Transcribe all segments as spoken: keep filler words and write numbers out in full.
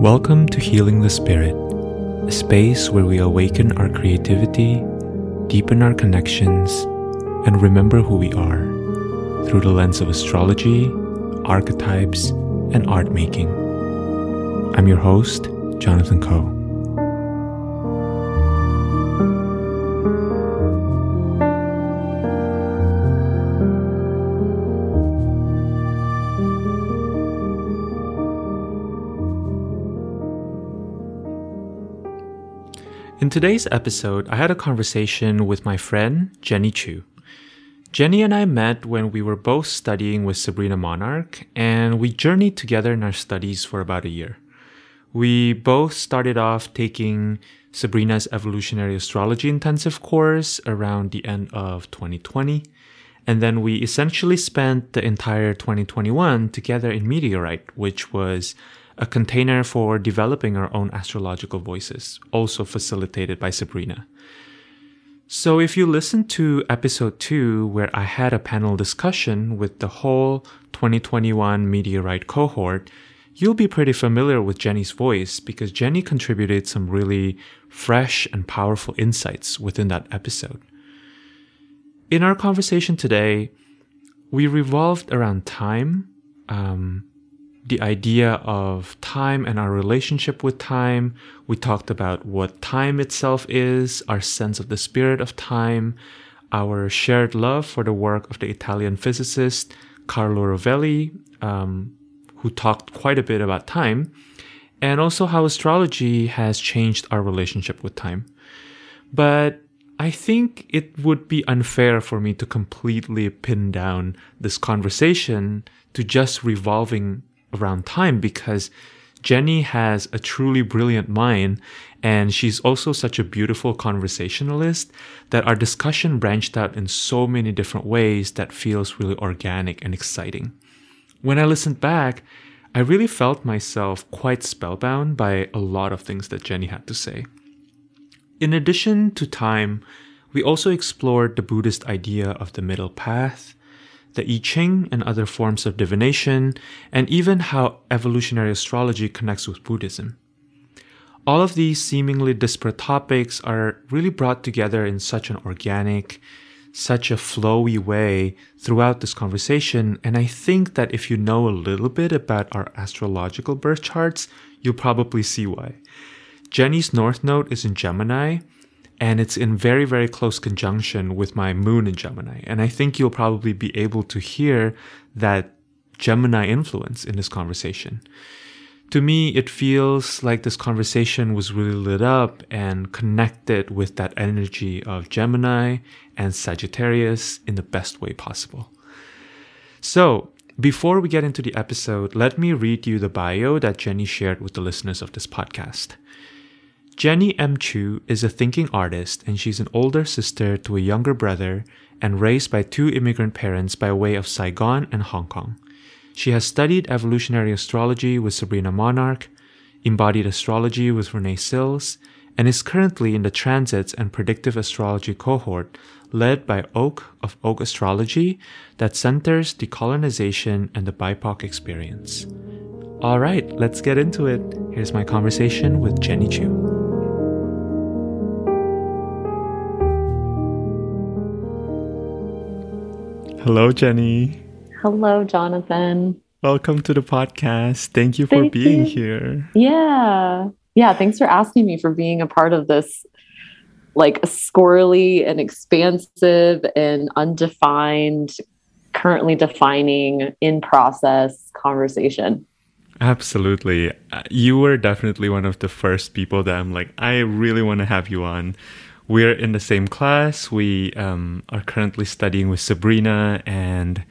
Welcome to Healing the Spirit, a space where we awaken our creativity, deepen our connections, and remember who we are through the lens of astrology, archetypes, and art making. I'm your host, Jonathan Coe. In today's episode, I had a conversation with my friend, Jenny Chu. Jenny and I met when we were both studying with Sabrina Monarch, and we journeyed together in our studies for about a year. We both started off taking Sabrina's Evolutionary Astrology intensive course around the end of twenty twenty, and then we essentially spent the entire twenty twenty-one together in Meteorite, which was a container for developing our own astrological voices, also facilitated by Sabrina. So if you listen to episode two, where I had a panel discussion with the whole twenty twenty-one Meteorite cohort, you'll be pretty familiar with Jenny's voice because Jenny contributed some really fresh and powerful insights within that episode. In our conversation today, we revolved around time, um, the idea of time and our relationship with time. We talked about what time itself is, our sense of the spirit of time, our shared love for the work of the Italian physicist Carlo Rovelli, um, who talked quite a bit about time, and also how astrology has changed our relationship with time. But I think it would be unfair for me to completely pin down this conversation to just revolving around time, because Jenny has a truly brilliant mind, and she's also such a beautiful conversationalist that our discussion branched out in so many different ways that feels really organic and exciting. When I listened back, I really felt myself quite spellbound by a lot of things that Jenny had to say. In addition to time, we also explored the Buddhist idea of the Middle Path, the I-Ching and other forms of divination, and even how evolutionary astrology connects with Buddhism. All of these seemingly disparate topics are really brought together in such an organic, such a flowy way throughout this conversation, and I think that if you know a little bit about our astrological birth charts, you'll probably see why. Jenny's North Node is in Gemini, and it's in very, very close conjunction with my moon in Gemini. And I think you'll probably be able to hear that Gemini influence in this conversation. To me, it feels like this conversation was really lit up and connected with that energy of Gemini and Sagittarius in the best way possible. So, before we get into the episode, let me read you the bio that Jenny shared with the listeners of this podcast. Jenny M. Chu is a thinking artist, and she's an older sister to a younger brother and raised by two immigrant parents by way of Saigon and Hong Kong. She has studied evolutionary astrology with Sabrina Monarch, embodied astrology with Renee Sills, and is currently in the transits and predictive astrology cohort led by Oak of Oak Astrology that centers decolonization and the B I P O C experience. All right, let's get into it. Here's my conversation with Jenny Chu. Hello, Jenny. Hello, Jonathan. Welcome to the podcast. Thank you for Thank being you. here. Yeah. Yeah. Thanks for asking me, for being a part of this, like, squirrely and expansive and undefined, currently defining, in process conversation. Absolutely. You were definitely one of the first people that I'm like, I really want to have you on. We're in the same class. We um, are currently studying with Sabrina. And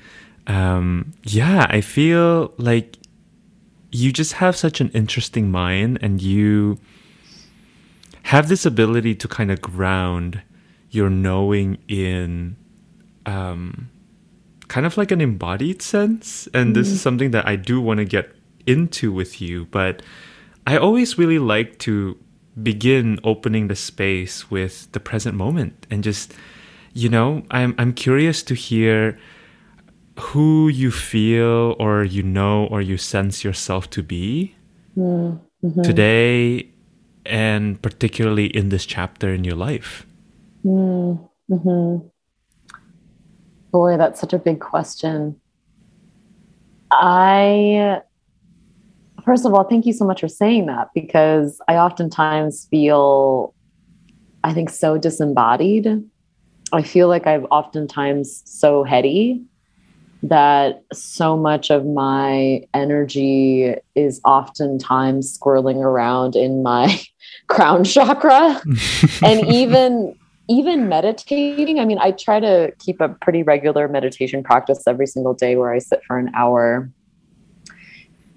um, yeah, I feel like you just have such an interesting mind, and you have this ability to kind of ground your knowing in um, kind of like an embodied sense. And mm-hmm. this is something that I do want to get into with you. But I always really like to begin opening the space with the present moment, and just, you know, I'm I'm curious to hear who you feel, or you know, or you sense yourself to be. Mm. mm-hmm. today and particularly in this chapter in your life? Mm-hmm. Boy, that's such a big question. I, first of all, thank you so much for saying that, because I oftentimes feel, I think, so disembodied. I feel like I've oftentimes so heady that so much of my energy is oftentimes swirling around in my crown chakra. And even even meditating, I mean, I try to keep a pretty regular meditation practice every single day where I sit for an hour.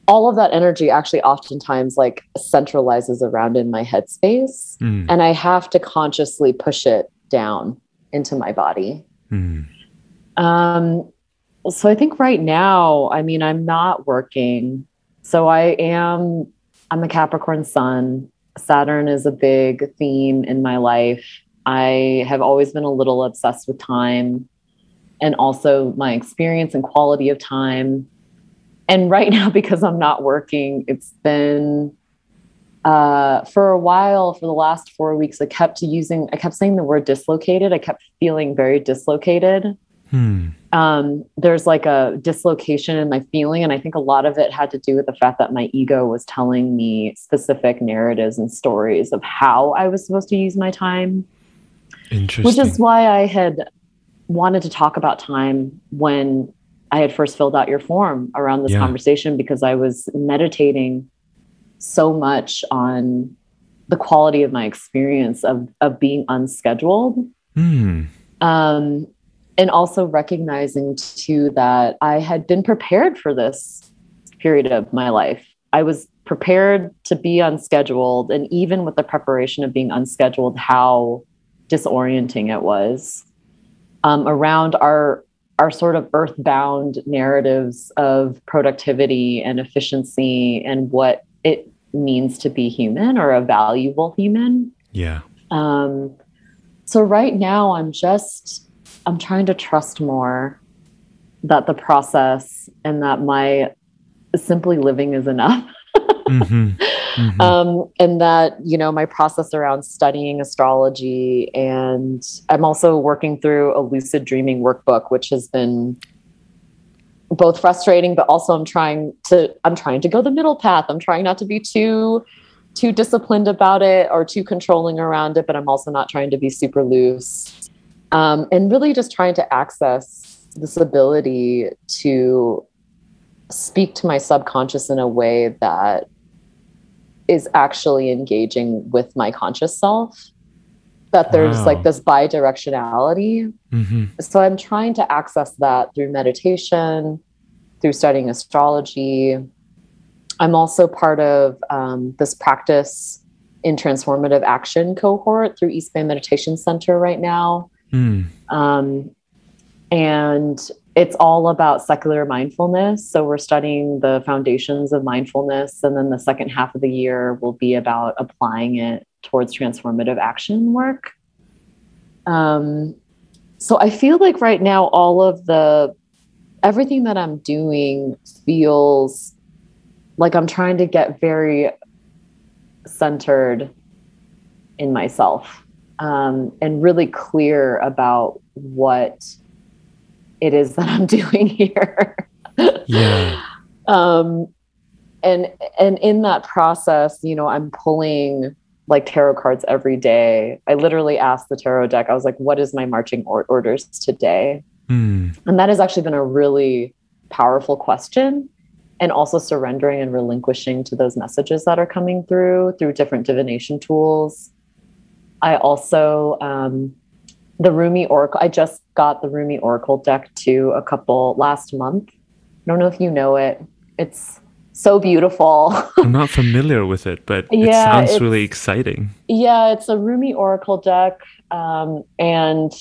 All of that energy actually oftentimes like centralizes around in my headspace, mm. and I have to consciously push it down into my body. Mm. Um, so I think right now, I mean, I'm not working. So I am, I'm a Capricorn sun. Saturn is a big theme in my life. I have always been a little obsessed with time and also my experience and quality of time. And right now, because I'm not working, it's been, uh, for a while, for the last four weeks, I kept using, I kept saying the word dislocated. I kept feeling very dislocated. Hmm. Um, there's like a dislocation in my feeling. And I think a lot of it had to do with the fact that my ego was telling me specific narratives and stories of how I was supposed to use my time. Interesting. Which is why I had wanted to talk about time when I had first filled out your form around this yeah. conversation, because I was meditating so much on the quality of my experience of, of being unscheduled. Mm. Um, and also recognizing too that I had been prepared for this period of my life. I was prepared to be unscheduled. And even with the preparation of being unscheduled, how disorienting it was, um, around our, our sort of earthbound narratives of productivity and efficiency and what it means to be human or a valuable human. Yeah. Um, so right now I'm just, I'm trying to trust more that the process and that my simply living is enough. Mm-hmm. Mm-hmm. Um, and that, you know, my process around studying astrology, and I'm also working through a lucid dreaming workbook, which has been both frustrating, but also I'm trying to, I'm trying to go the middle path. I'm trying not to be too, too disciplined about it or too controlling around it, but I'm also not trying to be super loose. Um, and really just trying to access this ability to speak to my subconscious in a way that is actually engaging with my conscious self, that there's wow. like this bi-directionality. Mm-hmm. So I'm trying to access that through meditation, through studying astrology. I'm also part of um, this practice in transformative action cohort through East Bay Meditation Center right now. Mm. Um, and it's all about secular mindfulness. So we're studying the foundations of mindfulness. And then the second half of the year will be about applying it towards transformative action work. Um, so I feel like right now, all of the, everything that I'm doing feels like I'm trying to get very centered in myself, um, and really clear about what it is that I'm doing here. Yeah. Um, and, and in that process, you know, I'm pulling like tarot cards every day. I literally asked the tarot deck, I was like, what is my marching or- orders today? Mm. And that has actually been a really powerful question, and also surrendering and relinquishing to those messages that are coming through, through different divination tools. I also, um, the Rumi Oracle, I just got the Rumi Oracle deck too a couple last month. I don't know if you know it. It's so beautiful. I'm not familiar with it, but yeah, it sounds really exciting. Yeah, it's a Rumi Oracle deck. Um, and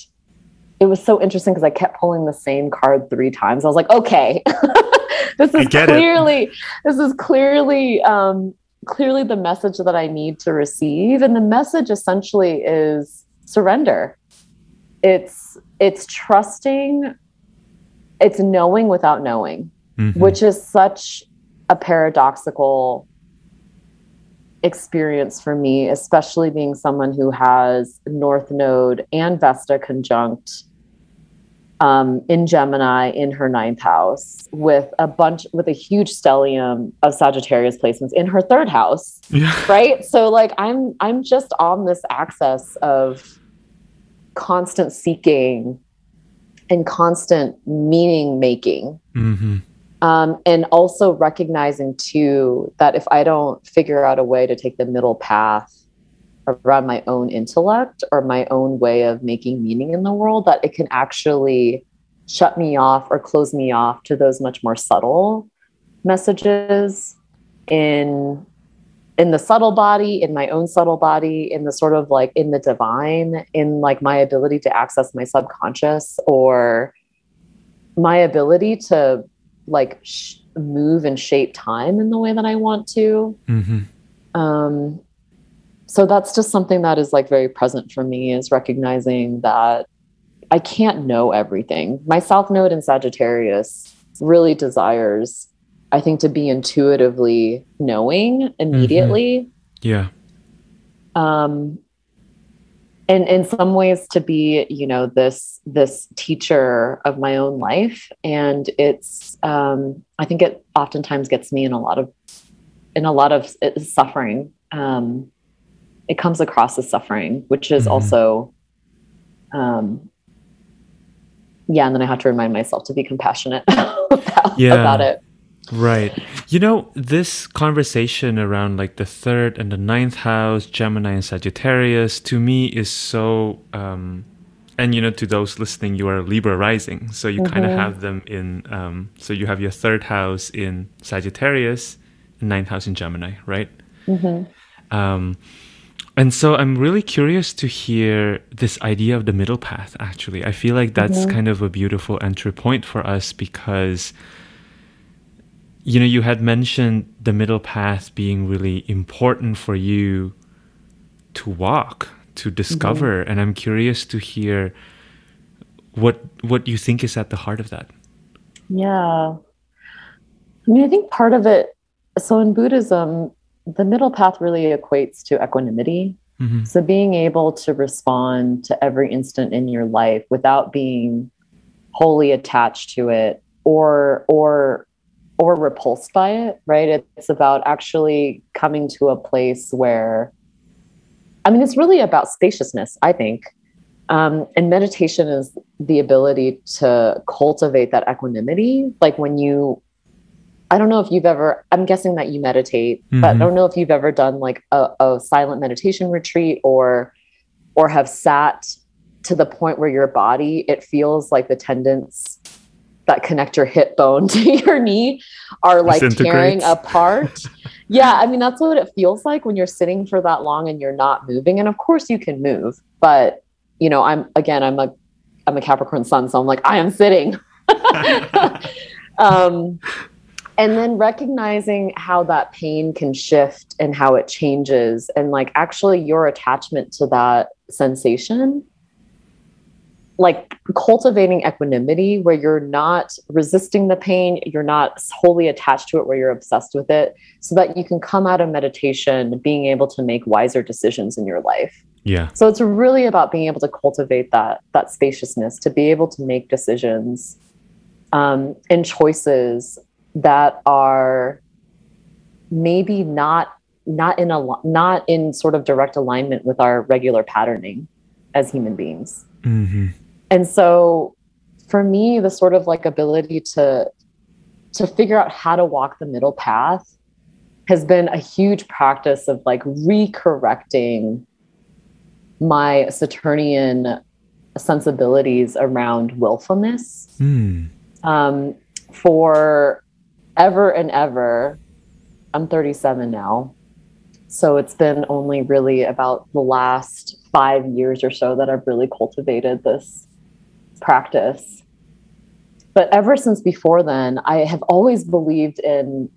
it was so interesting because I kept pulling the same card three times. I was like, okay, this is clearly, it. this is clearly, um, clearly the message that I need to receive. And the message essentially is surrender. It's, it's trusting, it's knowing without knowing, mm-hmm. which is such a paradoxical experience for me, especially being someone who has North Node and Vesta conjunct um, in Gemini in her ninth house with a bunch, with a huge stellium of Sagittarius placements in her third house. Yeah. Right. So like, I'm, I'm just on this axis of constant seeking and constant meaning making. Mm-hmm. Um, and also recognizing too, that if I don't figure out a way to take the middle path around my own intellect or my own way of making meaning in the world, that it can actually shut me off or close me off to those much more subtle messages in, in the subtle body, in my own subtle body, in the sort of like in the divine, in like my ability to access my subconscious or my ability to like sh- move and shape time in the way that I want to. Mm-hmm. Um, so that's just something that is like very present for me, is recognizing that I can't know everything. My South Node in Sagittarius really desires, I think, to be intuitively knowing immediately. Mm-hmm. Yeah. Um, and in some ways to be, you know, this, this teacher of my own life. And it's, um, I think it oftentimes gets me in a lot of, in a lot of suffering. Um, it comes across as suffering, which is mm-hmm. also, um, yeah. And then I have to remind myself to be compassionate about, yeah. about it. Right. You know, this conversation around like the third and the ninth house, Gemini and Sagittarius, to me is so, um, and you know, to those listening, you are Libra rising. So you mm-hmm. kind of have them in, um, so you have your third house in Sagittarius and ninth house in Gemini, right? Mm-hmm. Um, and so I'm really curious to hear this idea of the middle path, actually. I feel like that's mm-hmm. kind of a beautiful entry point for us because... You know, you had mentioned the middle path being really important for you to walk, to discover. Mm-hmm. And I'm curious to hear what what you think is at the heart of that. Yeah. I mean, I think part of it, so in Buddhism, the middle path really equates to equanimity. Mm-hmm. So being able to respond to every instant in your life without being wholly attached to it or or... or repulsed by it, right? It's about actually coming to a place where, I mean, it's really about spaciousness, I think. Um, and meditation is the ability to cultivate that equanimity. Like when you, I don't know if you've ever, I'm guessing that you meditate, mm-hmm. but I don't know if you've ever done like a, a silent meditation retreat or, or have sat to the point where your body, it feels like the tendons that connect your hip bone to your knee are like tearing apart. Yeah. I mean, that's what it feels like when you're sitting for that long and you're not moving. And of course you can move, but you know, I'm, again, I'm a, I'm a Capricorn sun. So I'm like, I am sitting. um, and then recognizing how that pain can shift and how it changes. And like, actually your attachment to that sensation, like cultivating equanimity where you're not resisting the pain, you're not wholly attached to it, where you're obsessed with it, so that you can come out of meditation being able to make wiser decisions in your life. Yeah. So it's really about being able to cultivate that, that spaciousness, to be able to make decisions um, and choices that are maybe not, not in a, not in sort of direct alignment with our regular patterning as human beings. Mm-hmm. And so for me, the sort of like ability to, to figure out how to walk the middle path has been a huge practice of like recorrecting my Saturnian sensibilities around willfulness. Mm. Um, for ever and ever, I'm thirty-seven now. So it's been only really about the last five years or so that I've really cultivated this practice. But ever since before then, I have always believed in,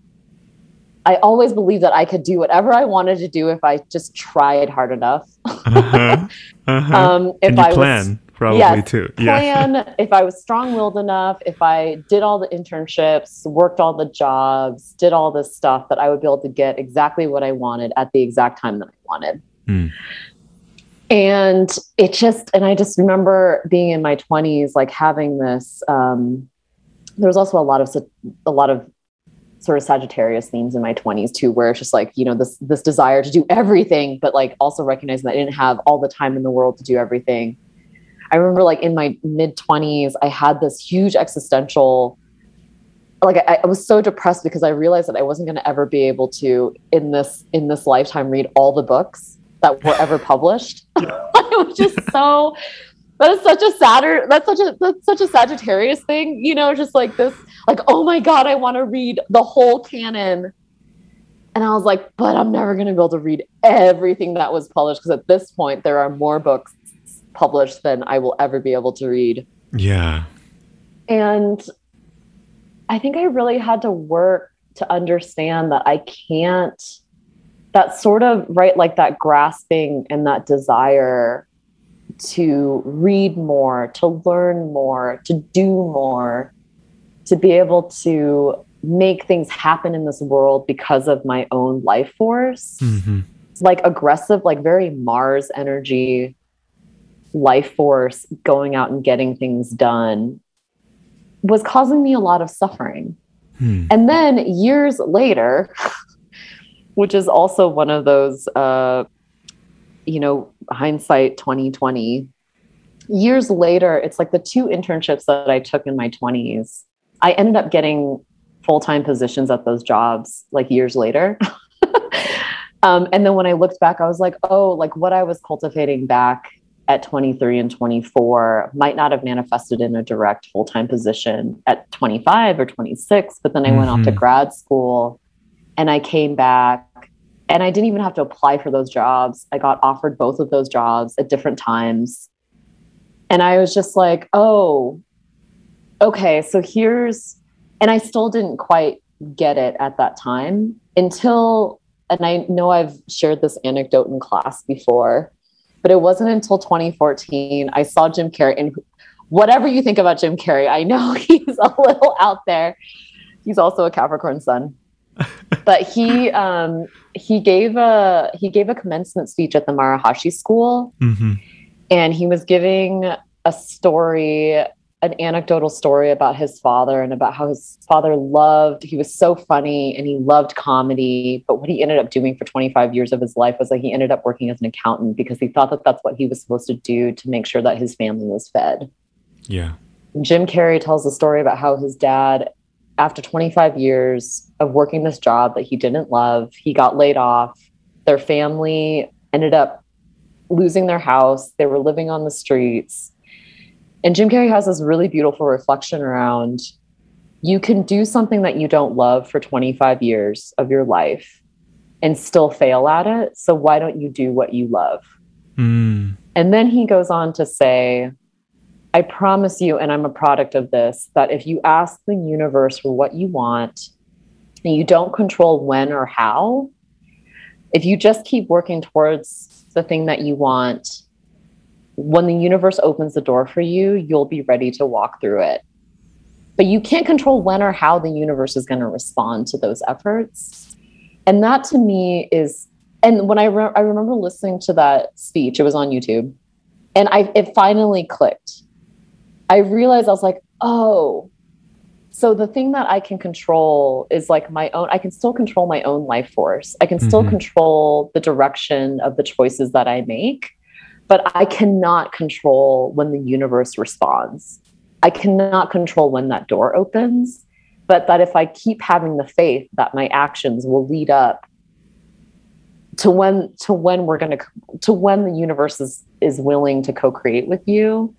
I always believed that I could do whatever I wanted to do if I just tried hard enough. Uh-huh. Uh-huh. um, if and you I plan. Was, probably yes, too. Plan, yeah. If I was strong-willed enough, if I did all the internships, worked all the jobs, did all this stuff, that I would be able to get exactly what I wanted at the exact time that I wanted. Mm. And it just, and I just remember being in my twenties, like having this, um, there was also a lot of, a lot of sort of Sagittarius themes in my twenties too, where it's just like, you know, this, this desire to do everything, but like also recognizing that I didn't have all the time in the world to do everything. I remember like in my mid twenties, I had this huge existential, like I, I was so depressed because I realized that I wasn't going to ever be able to in this, in this lifetime, read all the books that were ever published. It was just so, that is such a Saturn, that's such a, that's such a Sagittarius thing, you know, just like this, like, oh my God, I want to read the whole canon. And I was like, but I'm never going to be able to read everything that was published. Cause at this point there are more books published than I will ever be able to read. Yeah. And I think I really had to work to understand that I can't, that sort of, right, like that grasping and that desire to read more, to learn more, to do more, to be able to make things happen in this world because of my own life force. Mm-hmm. Like aggressive, like very Mars energy life force going out and getting things done was causing me a lot of suffering. Hmm. And then years later... which is also one of those, uh, you know, hindsight twenty twenty. Years later, it's like the two internships that I took in my twenties. I ended up getting full-time positions at those jobs like years later. um, and then when I looked back, I was like, oh, like what I was cultivating back at twenty-three and twenty-four might not have manifested in a direct full-time position at twenty-five or twenty-six. But then I mm-hmm. went off to grad school. And I came back and I didn't even have to apply for those jobs. I got offered both of those jobs at different times. And I was just like, oh, okay, so here's, and I still didn't quite get it at that time until, and I know I've shared this anecdote in class before, but it wasn't until twenty fourteen I saw Jim Carrey. And whatever you think about Jim Carrey, I know he's a little out there. He's also a Capricorn sun. But he um, he gave a he gave a commencement speech at the Marahashi School, mm-hmm. and he was giving a story, an anecdotal story about his father and about how his father loved. He was so funny and he loved comedy. But what he ended up doing for twenty-five years of his life was that he ended up working as an accountant because he thought that that's what he was supposed to do to make sure that his family was fed. Yeah. Jim Carrey tells a story about how his dad, after twenty-five years of working this job that he didn't love, he got laid off. Their family ended up losing their house. They were living on the streets. And Jim Carrey has this really beautiful reflection around, you can do something that you don't love for twenty-five years of your life and still fail at it. So why don't you do what you love? Mm. And then he goes on to say, I promise you, and I'm a product of this, that if you ask the universe for what you want and you don't control when or how, if you just keep working towards the thing that you want, when the universe opens the door for you, you'll be ready to walk through it. But you can't control when or how the universe is going to respond to those efforts. And that to me is, and when I, re- I remember listening to that speech, it was on YouTube, and I it finally clicked. I realized I was like, oh, so the thing that I can control is like my own, I can still control my own life force. I can still mm-hmm. control the direction of the choices that I make, but I cannot control when the universe responds. I cannot control when that door opens, but that if I keep having the faith that my actions will lead up to when, to when we're going to, to when the universe is, is willing to co-create with you,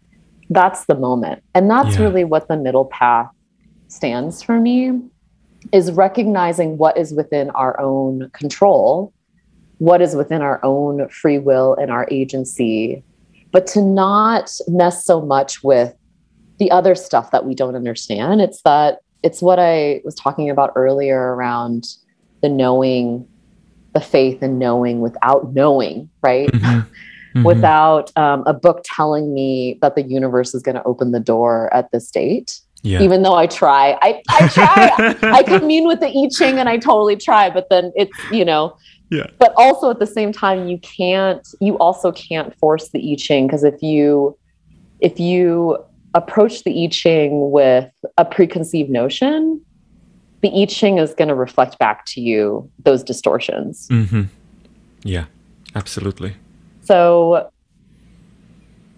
that's the moment. And that's yeah. really what the middle path stands for me, is recognizing what is within our own control, what is within our own free will and our agency, but to not mess so much with the other stuff that we don't understand. It's that, it's what I was talking about earlier around the knowing, the faith in knowing without knowing, right? Mm-hmm. mm-hmm. without um, a book telling me that the universe is going to open the door at this date. Yeah. Even though I try, I, I try, I commune with the I Ching and I totally try, but then it's, you know, yeah. But also at the same time, you can't, you also can't force the I Ching. Cause if you, if you approach the I Ching with a preconceived notion, the I Ching is going to reflect back to you those distortions. Mm-hmm. Yeah, absolutely. So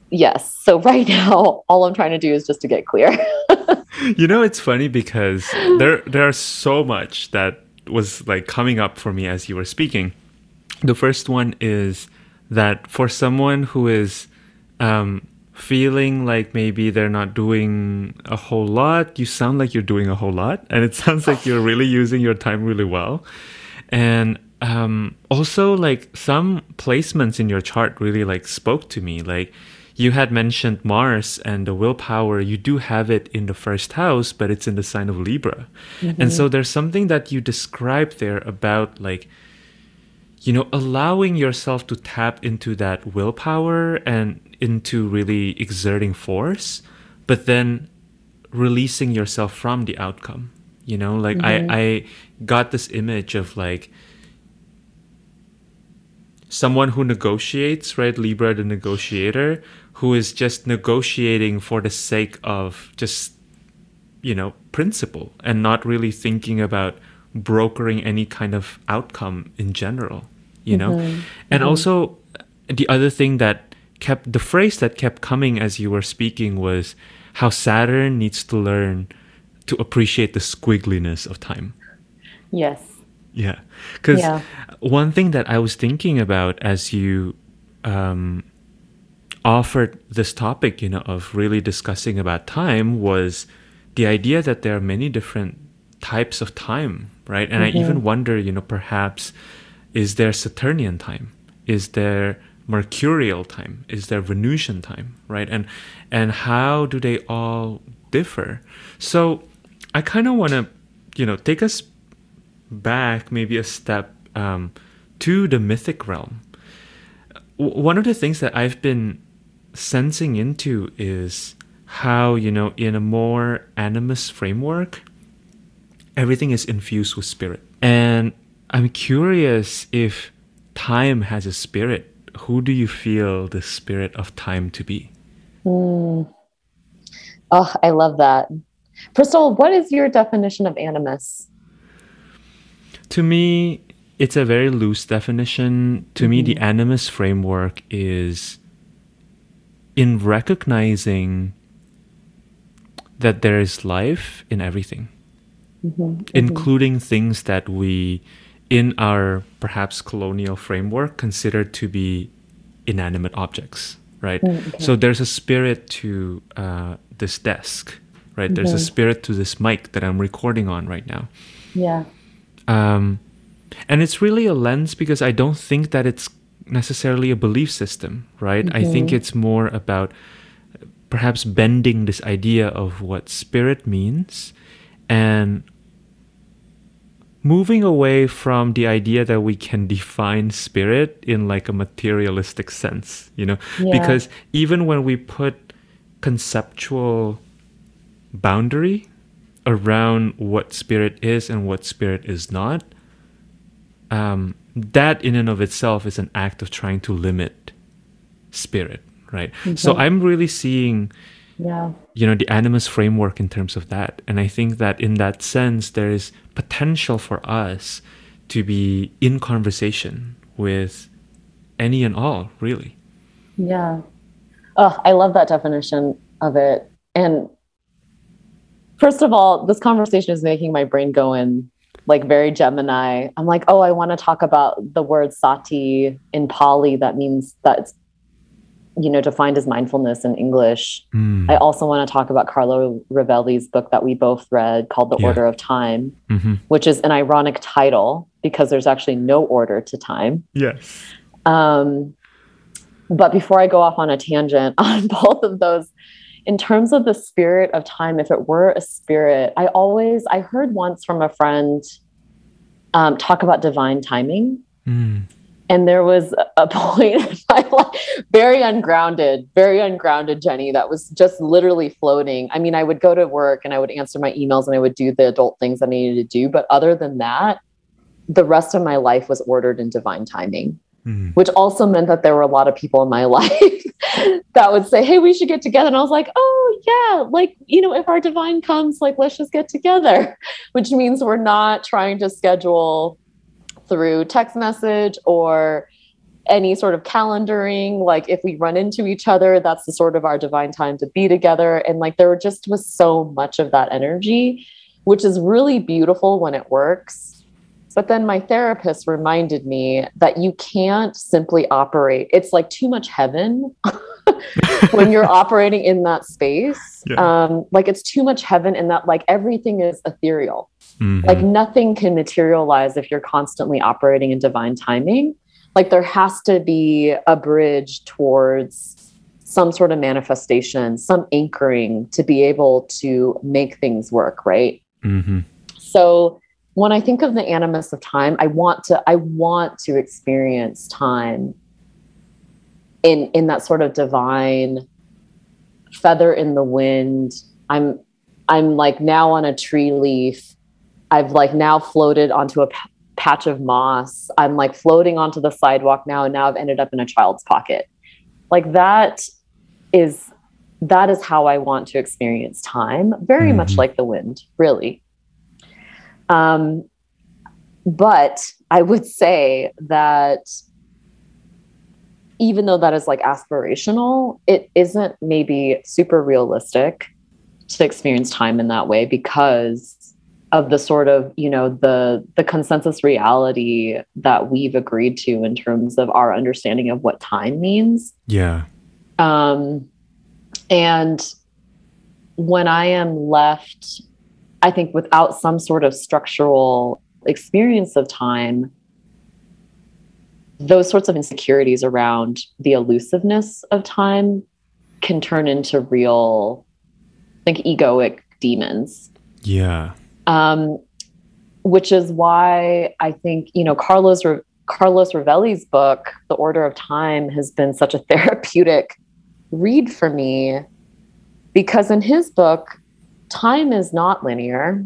yes. So right now, all I'm trying to do is just to get clear. You know, it's funny because there there are so much that was like coming up for me as you were speaking. The first one is that for someone who is um, feeling like maybe they're not doing a whole lot, you sound like you're doing a whole lot. And it sounds like you're really using your time really well. And um, also like some placements in your chart really like spoke to me. Like you had mentioned Mars and the willpower. You do have it in the first house, but it's in the sign of Libra. Mm-hmm. And so there's something that you described there about like, you know, allowing yourself to tap into that willpower and into really exerting force, but then releasing yourself from the outcome. You know, like mm-hmm. I, I got this image of like, someone who negotiates, right? Libra, the negotiator, who is just negotiating for the sake of just, you know, principle and not really thinking about brokering any kind of outcome in general, you know? Mm-hmm. And mm-hmm. also the other thing that kept, the phrase that kept coming as you were speaking was how Saturn needs to learn to appreciate the squiggliness of time. Yes. Yeah, because yeah. one thing that I was thinking about as you um, offered this topic, you know, of really discussing about time was the idea that there are many different types of time, right? And mm-hmm. I even wonder, you know, perhaps is there Saturnian time? Is there Mercurial time? Is there Venusian time, right? And and how do they all differ? So I kind of want to, you know, take us back maybe a step um, to the mythic realm. W- one of the things that I've been sensing into is how, you know, in a more animist framework, everything is infused with spirit. And I'm curious if time has a spirit. Who do you feel the spirit of time to be? Mm. Oh, I love that. Crystal, what is your definition of animist? To me, it's a very loose definition. To mm-hmm. me, the animist framework is in recognizing that there is life in everything, mm-hmm. Mm-hmm. including things that we, in our perhaps colonial framework, consider to be inanimate objects, right? Mm, okay. So there's a spirit to uh, this desk, right? Mm-hmm. There's a spirit to this mic that I'm recording on right now. Yeah. Um, and it's really a lens because I don't think that it's necessarily a belief system, right? Mm-hmm. I think it's more about perhaps bending this idea of what spirit means and moving away from the idea that we can define spirit in like a materialistic sense, you know? Yeah. Because even when we put conceptual boundary around what spirit is and what spirit is not, um, that in and of itself is an act of trying to limit spirit, right? Mm-hmm. So I'm really seeing, yeah. you know, the animist framework in terms of that. And I think that in that sense, there is potential for us to be in conversation with any and all, really. Yeah. Oh, I love that definition of it. And first of all, this conversation is making my brain go in like very Gemini. I'm like, oh, I want to talk about the word sati in Pali. That means that's, you know, defined as mindfulness in English. Mm. I also want to talk about Carlo Rovelli's book that we both read called The yeah. Order of Time, mm-hmm. which is an ironic title because there's actually no order to time. Yes. Um, but before I go off on a tangent on both of those, in terms of the spirit of time, if it were a spirit, I always, I heard once from a friend um, talk about divine timing. Mm. And there was a point in my life, very ungrounded, very ungrounded, Jenny, that was just literally floating. I mean, I would go to work and I would answer my emails and I would do the adult things I needed to do. But other than that, the rest of my life was ordered in divine timing, mm. which also meant that there were a lot of people in my life that would say, hey, we should get together. And I was like, oh yeah, like, you know, if our divine comes, like, let's just get together, which means we're not trying to schedule through text message or any sort of calendaring. Like if we run into each other, that's the sort of our divine time to be together. And like, there just was so much of that energy, which is really beautiful when it works. But then my therapist reminded me that you can't simply operate. It's like too much heaven when you're operating in that space. Yeah. Um, like it's too much heaven in that like everything is ethereal. Mm-hmm. Like nothing can materialize if you're constantly operating in divine timing. Like there has to be a bridge towards some sort of manifestation, some anchoring to be able to make things work, right? Mm-hmm. So when I think of the animus of time, I want to I want to experience time in in that sort of divine feather in the wind. I'm I'm like now on a tree leaf. I've like now floated onto a p- patch of moss. I'm like floating onto the sidewalk now. And now I've ended up in a child's pocket. Like that is, that is how I want to experience time. Very mm-hmm. much like the wind, really. Um, but I would say that even though that is like aspirational, it isn't maybe super realistic to experience time in that way because of the sort of, you know, the the consensus reality that we've agreed to in terms of our understanding of what time means. Yeah. Um, and when I am left, I think, without some sort of structural experience of time, those sorts of insecurities around the elusiveness of time can turn into real, like, egoic demons. Yeah. Um, which is why I think, you know, Carlos, Re- Carlos Rovelli's book, The Order of Time, has been such a therapeutic read for me because in his book, time is not linear.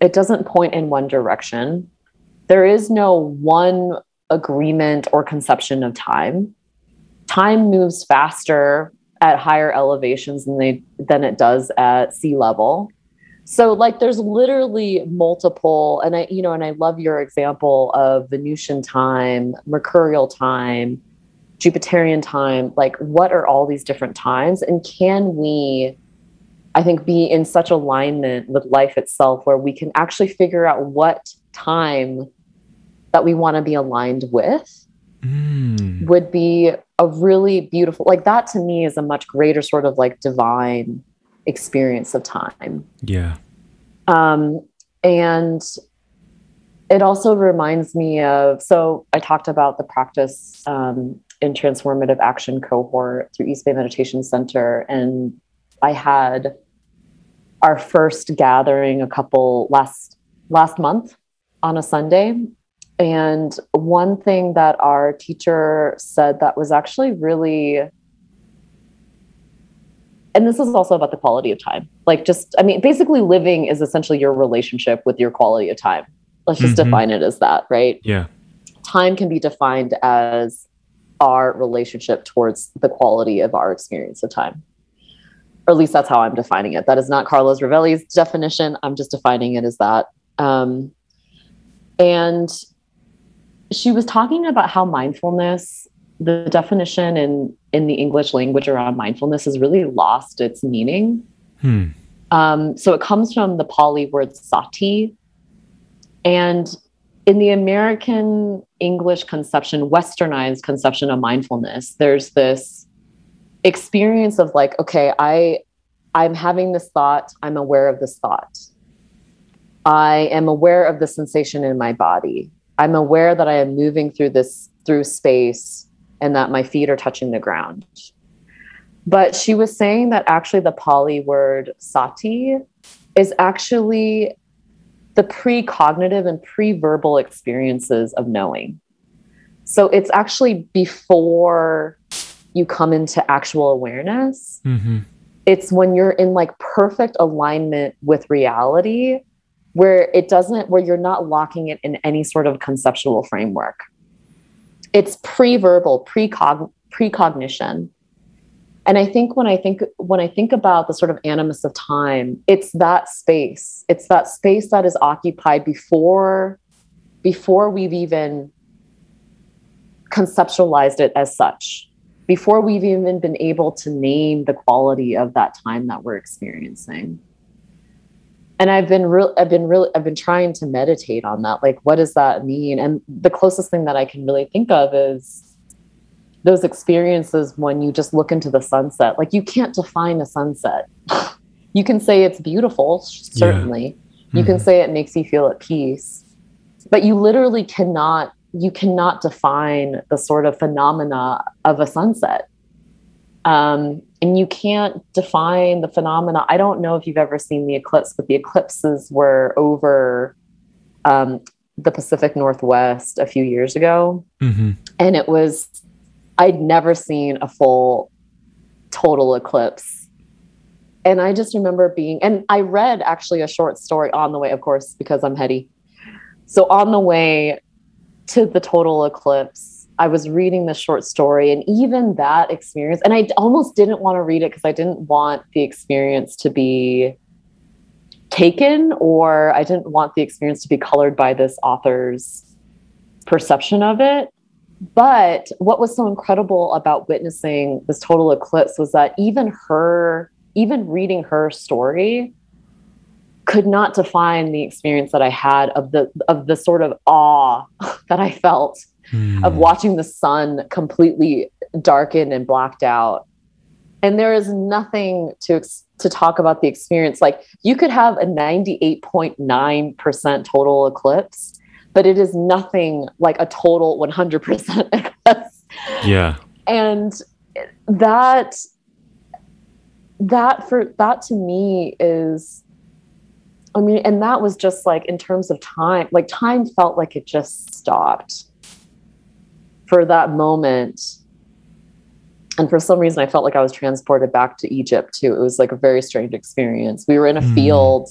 It doesn't point in one direction. There is no one agreement or conception of time. Time moves faster at higher elevations than they, than it does at sea level. So like there's literally multiple, and I, you know, and I love your example of Venusian time, mercurial time, Jupiterian time, like what are all these different times? And can we, I think, be in such alignment with life itself where we can actually figure out what time that we want to be aligned with mm. would be a really beautiful, like that to me is a much greater sort of like divine experience of time. Yeah. Um, and it also reminds me of, so I talked about the practice um, in transformative action cohort through East Bay Meditation Center. And I had our first gathering a couple last, last month on a Sunday. And one thing that our teacher said that was actually really, and this is also about the quality of time. Like just, I mean, basically living is essentially your relationship with your quality of time. Let's just mm-hmm. define it as that, right? Yeah. Time can be defined as our relationship towards the quality of our experience of time. Or at least that's how I'm defining it. That is not Carlos Rovelli's definition. I'm just defining it as that. Um, and she was talking about how mindfulness, the definition in, in the English language around mindfulness has really lost its meaning. Hmm. Um, so it comes from the Pali word sati. And in the American English conception, westernized conception of mindfulness, there's this experience of like, okay, I, I'm having this thought. I'm aware of this thought. I am aware of the sensation in my body. I'm aware that I am moving through this, through space, and that my feet are touching the ground. But she was saying that actually the Pali word sati is actually the precognitive and pre-verbal experiences of knowing. So it's actually before you come into actual awareness. Mm-hmm. It's when you're in like perfect alignment with reality, where it doesn't, where you're not locking it in any sort of conceptual framework. It's pre-verbal, precog, precognition. And I think when I think, when I think about the sort of animus of time, it's that space. It's that space that is occupied before, before we've even conceptualized it as such, before we've even been able to name the quality of that time that we're experiencing. And I've been real, I've been really, I've been trying to meditate on that. Like, what does that mean? And the closest thing that I can really think of is those experiences when you just look into the sunset. Like, you can't define a sunset. You can say it's beautiful, certainly. Yeah. You mm-hmm. can say it makes you feel at peace, but you literally cannot, you cannot define the sort of phenomena of a sunset. Um, and you can't define the phenomena. I don't know if you've ever seen the eclipse, but the eclipses were over um, the Pacific Northwest a few years ago. Mm-hmm. And it was, I'd never seen a full total eclipse. And I just remember being, and I read actually a short story on the way, of course, because I'm heady. So on the way to the total eclipse, I was reading the short story, and even that experience, and I almost didn't want to read it because I didn't want the experience to be taken, or I didn't want the experience to be colored by this author's perception of it. But what was so incredible about witnessing this total eclipse was that even her, even reading her story could not define the experience that I had of the, of the sort of awe that I felt Mm. of watching the sun completely darken and blacked out. And there is nothing to ex- to talk about the experience. Like, you could have a ninety-eight point nine percent total eclipse, but it is nothing like a total one hundred percent eclipse. Yeah. And that, that for that to me is, I mean, and that was just like, in terms of time, like time felt like it just stopped for that moment. And for some reason, I felt like I was transported back to Egypt too. It was like a very strange experience. We were in a mm. field.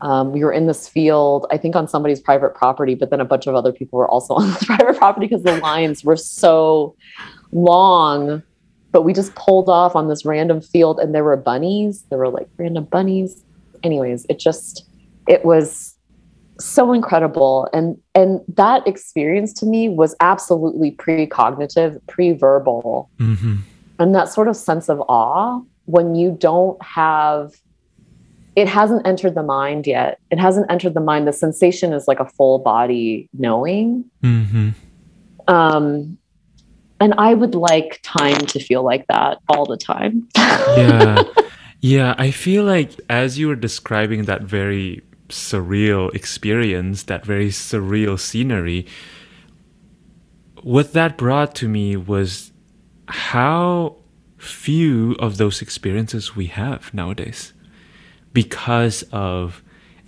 Um, we were in this field, I think on somebody's private property, but then a bunch of other people were also on this private property because the lines were so long, but we just pulled off on this random field, and there were bunnies. There were like random bunnies. Anyways, it just, it was so incredible. And, and that experience to me was absolutely pre-cognitive, pre-verbal. Mm-hmm. And that sort of sense of awe when you don't have, it hasn't entered the mind yet. It hasn't entered the mind. The sensation is like a full body knowing. Mm-hmm. Um, and I would like time to feel like that all the time. Yeah. Yeah. I feel like as you were describing that very surreal experience, that very surreal scenery, what that brought to me was how few of those experiences we have nowadays, because of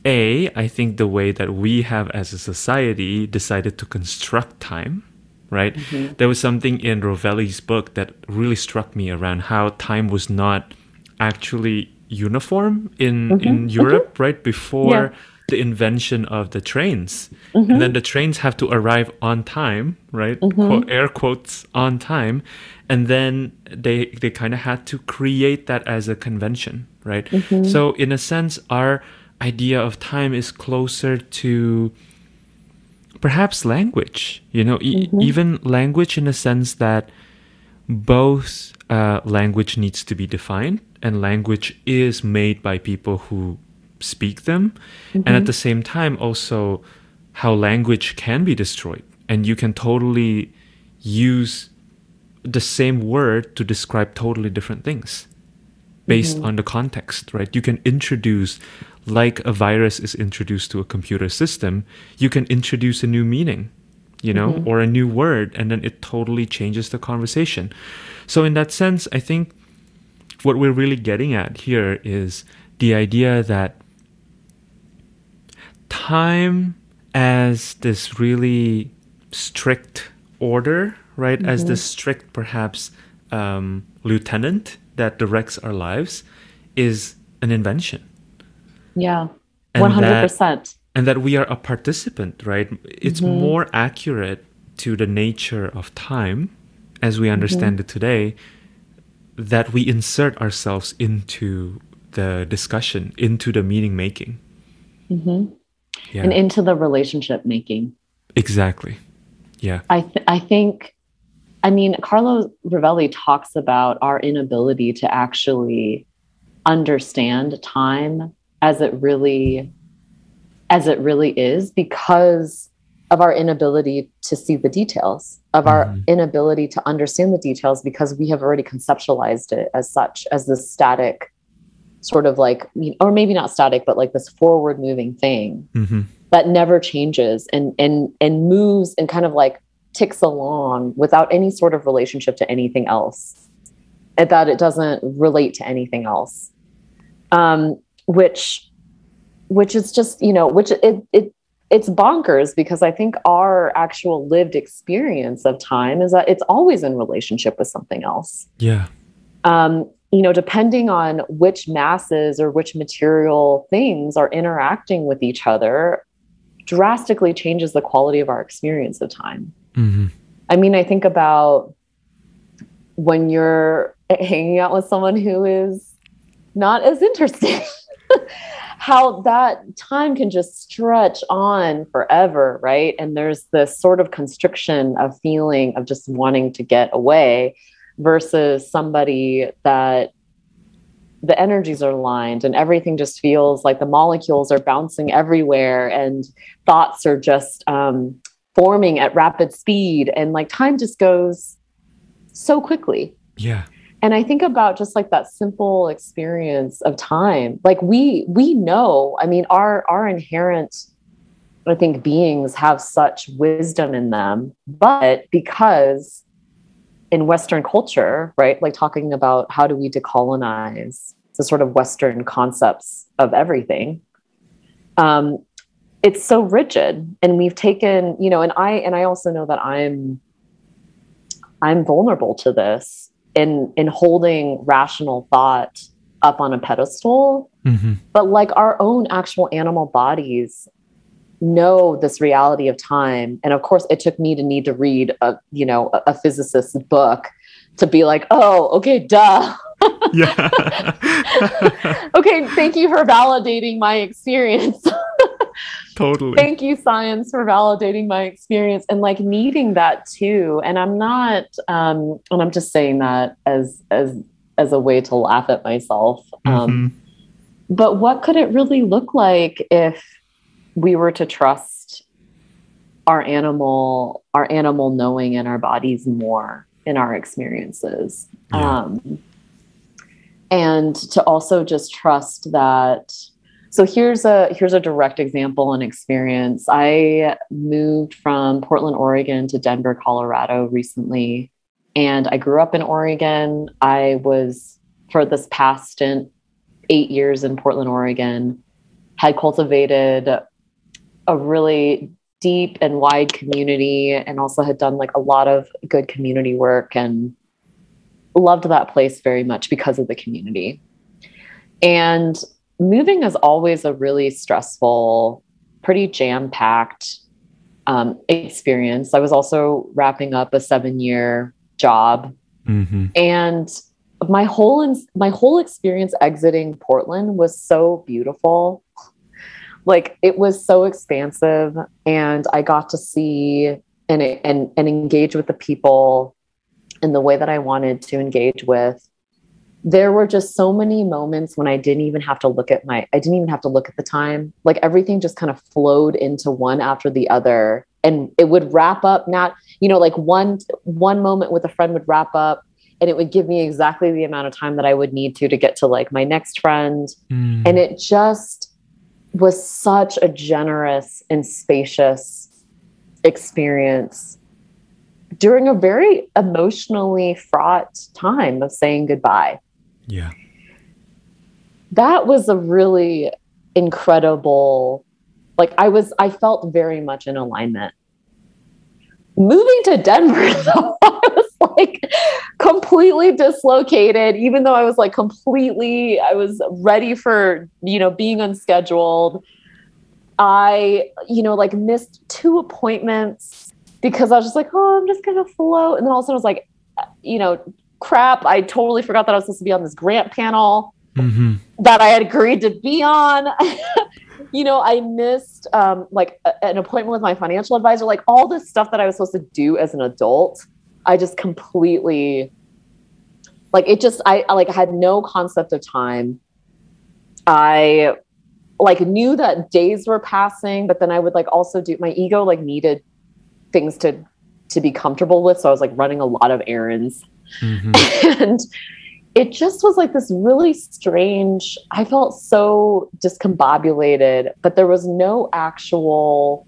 a I think the way that we have as a society decided to construct time, right? Mm-hmm. There was something in Rovelli's book that really struck me around how time was not actually uniform in, mm-hmm. in Europe, mm-hmm. right before yeah. the invention of the trains. Mm-hmm. And then the trains have to arrive on time, right? Mm-hmm. Quote, air quotes, on time. And then they they kind of had to create that as a convention, right? Mm-hmm. So in a sense, our idea of time is closer to perhaps language, you know, e- mm-hmm. even language in a sense that both uh, language needs to be defined, and language is made by people who speak them. Mm-hmm. And at the same time, also how language can be destroyed. And you can totally use the same word to describe totally different things based mm-hmm. on the context, right? You can introduce, like a virus is introduced to a computer system, you can introduce a new meaning, you know, mm-hmm. or a new word, and then it totally changes the conversation. So in that sense, I think what we're really getting at here is the idea that time as this really strict order, right, mm-hmm. as the strict, perhaps, um, lieutenant that directs our lives, is an invention. Yeah, one hundred percent. And that, and that we are a participant, right? It's mm-hmm. more accurate to the nature of time, as we understand mm-hmm. it today, that we insert ourselves into the discussion, into the meaning making. Mm-hmm. Yeah. And into the relationship making. Exactly. Yeah. I th- I think, I mean, Carlo Rovelli talks about our inability to actually understand time as it really, as it really is, because of our inability to see the details, of our mm-hmm. inability to understand the details, because we have already conceptualized it as such, as this static sort of like, or maybe not static, but like this forward moving thing mm-hmm. that never changes and, and, and moves and kind of like ticks along without any sort of relationship to anything else, and that it doesn't relate to anything else. Um, which, which is just, you know, which it, it, it's bonkers, because I think our actual lived experience of time is that it's always in relationship with something else. Yeah. Um, you know, depending on which masses or which material things are interacting with each other, drastically changes the quality of our experience of time. Mm-hmm. I mean, I think about when you're hanging out with someone who is not as interesting, how that time can just stretch on forever, right? And there's this sort of constriction of feeling of just wanting to get away, versus somebody that the energies are aligned and everything just feels like the molecules are bouncing everywhere and thoughts are just um, forming at rapid speed. And like time just goes so quickly. Yeah. And I think about just like that simple experience of time. Like we, we know, I mean, our, our inherent, I think, beings have such wisdom in them, but because in Western culture, right? Like talking about how do we decolonize the sort of Western concepts of everything. Um, it's so rigid, and we've taken, you know, and I, and I also know that I'm, I'm vulnerable to this in, in holding rational thought up on a pedestal, mm-hmm. but like our own actual animal bodies know this reality of time. And of course it took me to need to read a, you know, a, a physicist's book to be like, oh, okay, duh. Yeah. Okay. Thank you for validating my experience. Totally. Thank you, science, for validating my experience, and like needing that too. And I'm not, um, and I'm just saying that as, as, as a way to laugh at myself. Mm-hmm. Um, but what could it really look like if we were to trust our animal, our animal knowing in our bodies more in our experiences. Yeah. Um, and to also just trust that. So here's a, here's a direct example and experience. I moved from Portland, Oregon to Denver, Colorado recently. And I grew up in Oregon. I was for this past stint, eight years in Portland, Oregon, had cultivated a really deep and wide community, and also had done like a lot of good community work, and loved that place very much because of the community. And moving is always a really stressful, pretty jam-packed um, experience. I was also wrapping up a seven-year job, mm-hmm. and my whole in- my whole experience exiting Portland was so beautiful. Like it was so expansive, and I got to see and, and, and engage with the people in the way that I wanted to engage with. There were just so many moments when I didn't even have to look at my, I didn't even have to look at the time. Like everything just kind of flowed into one after the other, and it would wrap up not, you know, like one, one moment with a friend would wrap up, and it would give me exactly the amount of time that I would need to, to get to like my next friend. Mm. And it just was such a generous and spacious experience during a very emotionally fraught time of saying goodbye. Yeah. That was a really incredible, like I was, I felt very much in alignment. moving to Denver, though, I was like completely dislocated, even though I was like completely, I was ready for, you know, being unscheduled. I, you know, like missed two appointments because I was just like, oh, I'm just going to float. And then all of a sudden I was like, you know, crap, I totally forgot that I was supposed to be on this grant panel mm-hmm. that I had agreed to be on. You know, I missed um, like a, an appointment with my financial advisor, like all this stuff that I was supposed to do as an adult. I just completely like, it just, I, I like had no concept of time. I like knew that days were passing, but then I would like also do my ego, like needed things to, to be comfortable with. So I was like running a lot of errands mm-hmm. and it just was like this really strange, I felt so discombobulated, but there was no actual,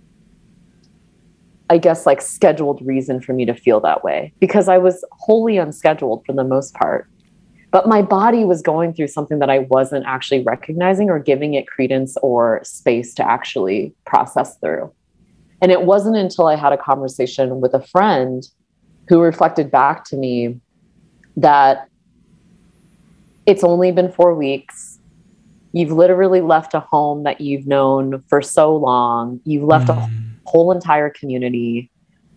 I guess, like scheduled reason for me to feel that way because I was wholly unscheduled for the most part, but my body was going through something that I wasn't actually recognizing or giving it credence or space to actually process through. And it wasn't until I had a conversation with a friend who reflected back to me that it's only been four weeks. You've literally left a home that you've known for so long. You've left mm. a whole entire community.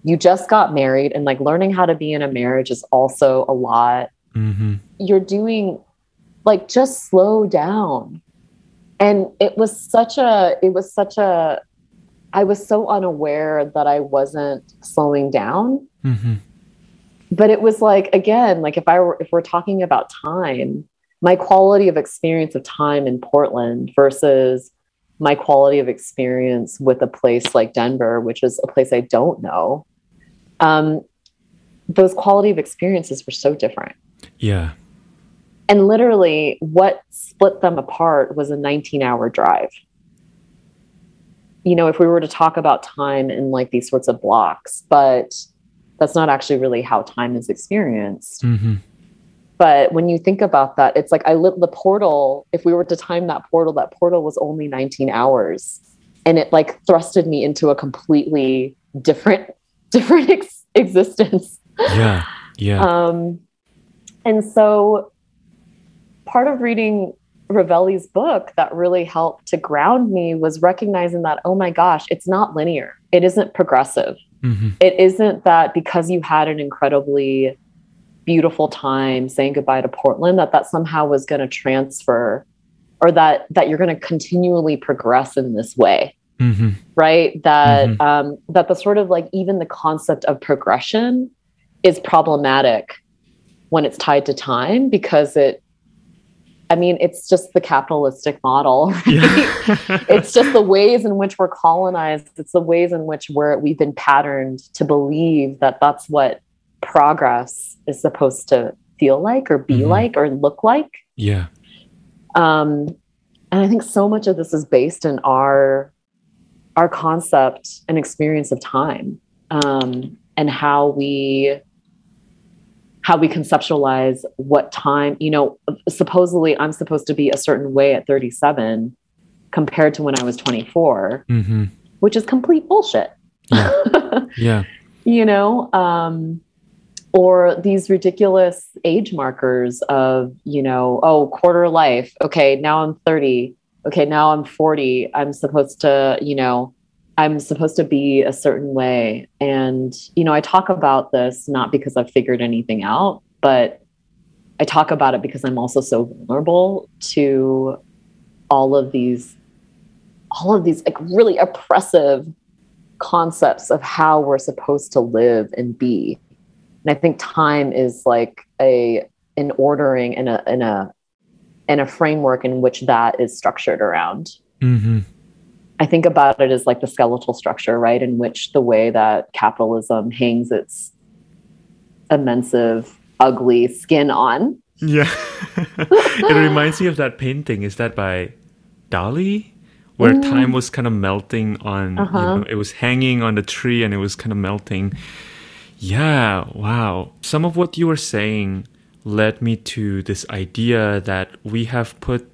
You just got married, and like learning how to be in a marriage is also a lot. Mm-hmm. You're doing like, just slow down. And it was such a, it was such a, I was so unaware that I wasn't slowing down, mm-hmm. but it was like, again, like if I were, if we're talking about time, my quality of experience of time in Portland versus my quality of experience with a place like Denver, which is a place I don't know. Um, those quality of experiences were so different. Yeah. And literally what split them apart was a nineteen hour drive. You know, if we were to talk about time in like these sorts of blocks, but that's not actually really how time is experienced. Mm-hmm. But when you think about that, it's like I lit the portal. If we were to time that portal, that portal was only nineteen hours, and it like thrusted me into a completely different, different ex- existence. Yeah. Yeah. Um, and so part of reading Rovelli's book that really helped to ground me was recognizing that, oh my gosh, it's not linear. It isn't progressive. Mm-hmm. It isn't that because you had an incredibly beautiful time saying goodbye to Portland, that that somehow was going to transfer or that, that you're going to continually progress in this way. Mm-hmm. Right. That, mm-hmm. um, that the sort of like, even the concept of progression is problematic when it's tied to time because it, I mean, it's just the capitalistic model. Right? Yeah. It's just the ways in which we're colonized. It's the ways in which we're, we've been patterned to believe that that's what progress is supposed to feel like or be mm-hmm. like or look like. Yeah. Um, and I think so much of this is based in our, our concept and experience of time um, and how we... how we conceptualize what time, you know, supposedly I'm supposed to be a certain way at thirty-seven compared to when I was twenty-four, mm-hmm. which is complete bullshit. Yeah. Yeah. You know, um, or these ridiculous age markers of, you know, oh, quarter life. Okay. Now I'm thirty. Okay. Now I'm forty. I'm supposed to, you know, I'm supposed to be a certain way. And, you know, I talk about this not because I've figured anything out, but I talk about it because I'm also so vulnerable to all of these, all of these like really oppressive concepts of how we're supposed to live and be. And I think time is like a, an ordering and a, and a, and a framework in which that is structured around. Mm-hmm. I think about it as like the skeletal structure, right? In which the way that capitalism hangs its immense, ugly skin on. Yeah. It reminds me of that painting. Is that by Dali? Where mm. time was kind of melting on, uh-huh. you know, it was hanging on the tree and it was kind of melting. Yeah. Wow. Some of what you were saying led me to this idea that we have put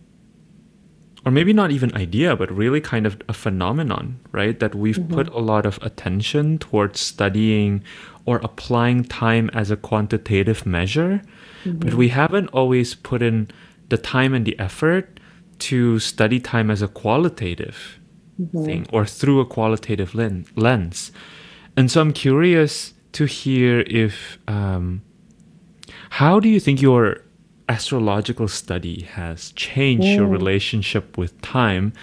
or maybe not even idea, but really kind of a phenomenon, right? That we've mm-hmm. put a lot of attention towards studying or applying time as a quantitative measure, mm-hmm. but we haven't always put in the time and the effort to study time as a qualitative mm-hmm. thing or through a qualitative len- lens. And so I'm curious to hear if, um, how do you think your astrological study has changed yeah. your relationship with time,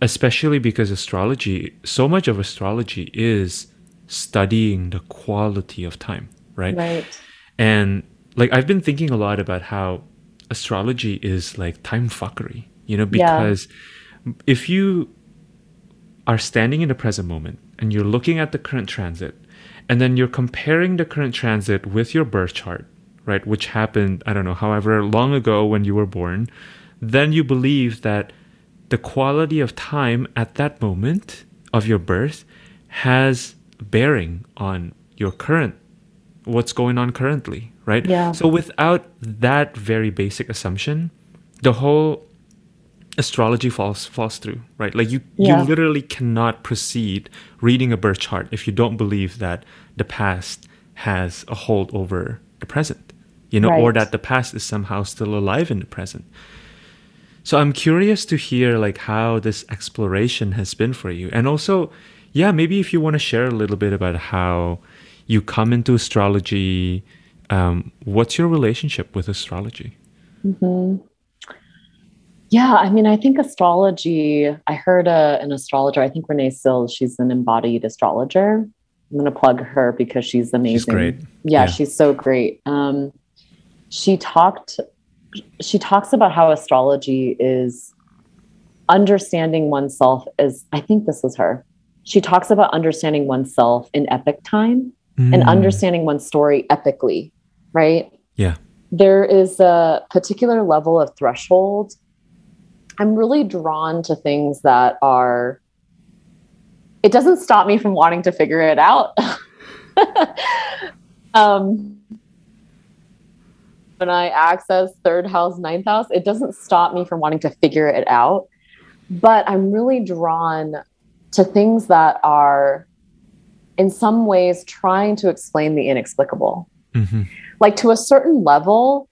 especially because astrology, so much of astrology is studying the quality of time, right? Right. And like, I've been thinking a lot about how astrology is like time fuckery, you know, because yeah. if you are standing in the present moment and you're looking at the current transit, and then you're comparing the current transit with your birth chart, right, which happened, I don't know, however long ago when you were born, then you believe that the quality of time at that moment of your birth has bearing on your current, what's going on currently, right? Yeah. So without that very basic assumption, the whole astrology falls falls through, right? Like you, yeah. you literally cannot proceed reading a birth chart if you don't believe that the past has a hold over the present, you know, right. or that the past is somehow still alive in the present. So I'm curious to hear like how this exploration has been for you. And also, yeah, maybe if you want to share a little bit about how you come into astrology, um, what's your relationship with astrology? Mm-hmm. Yeah, I mean, I think astrology, I heard a, an astrologer, I think Renee Sills, she's an embodied astrologer. I'm going to plug her because she's amazing. She's great. Yeah, yeah. She's so great. Um, she talked, she talks about how astrology is understanding oneself as, I think this was her. She talks about understanding oneself in epic time mm. and understanding one's story epically, right? Yeah. There is a particular level of threshold. I'm really drawn to things that are, it doesn't stop me from wanting to figure it out. um, when I access third house, ninth house, it doesn't stop me from wanting to figure it out. But I'm really drawn to things that are in some ways trying to explain the inexplicable. Mm-hmm. Like to a certain level,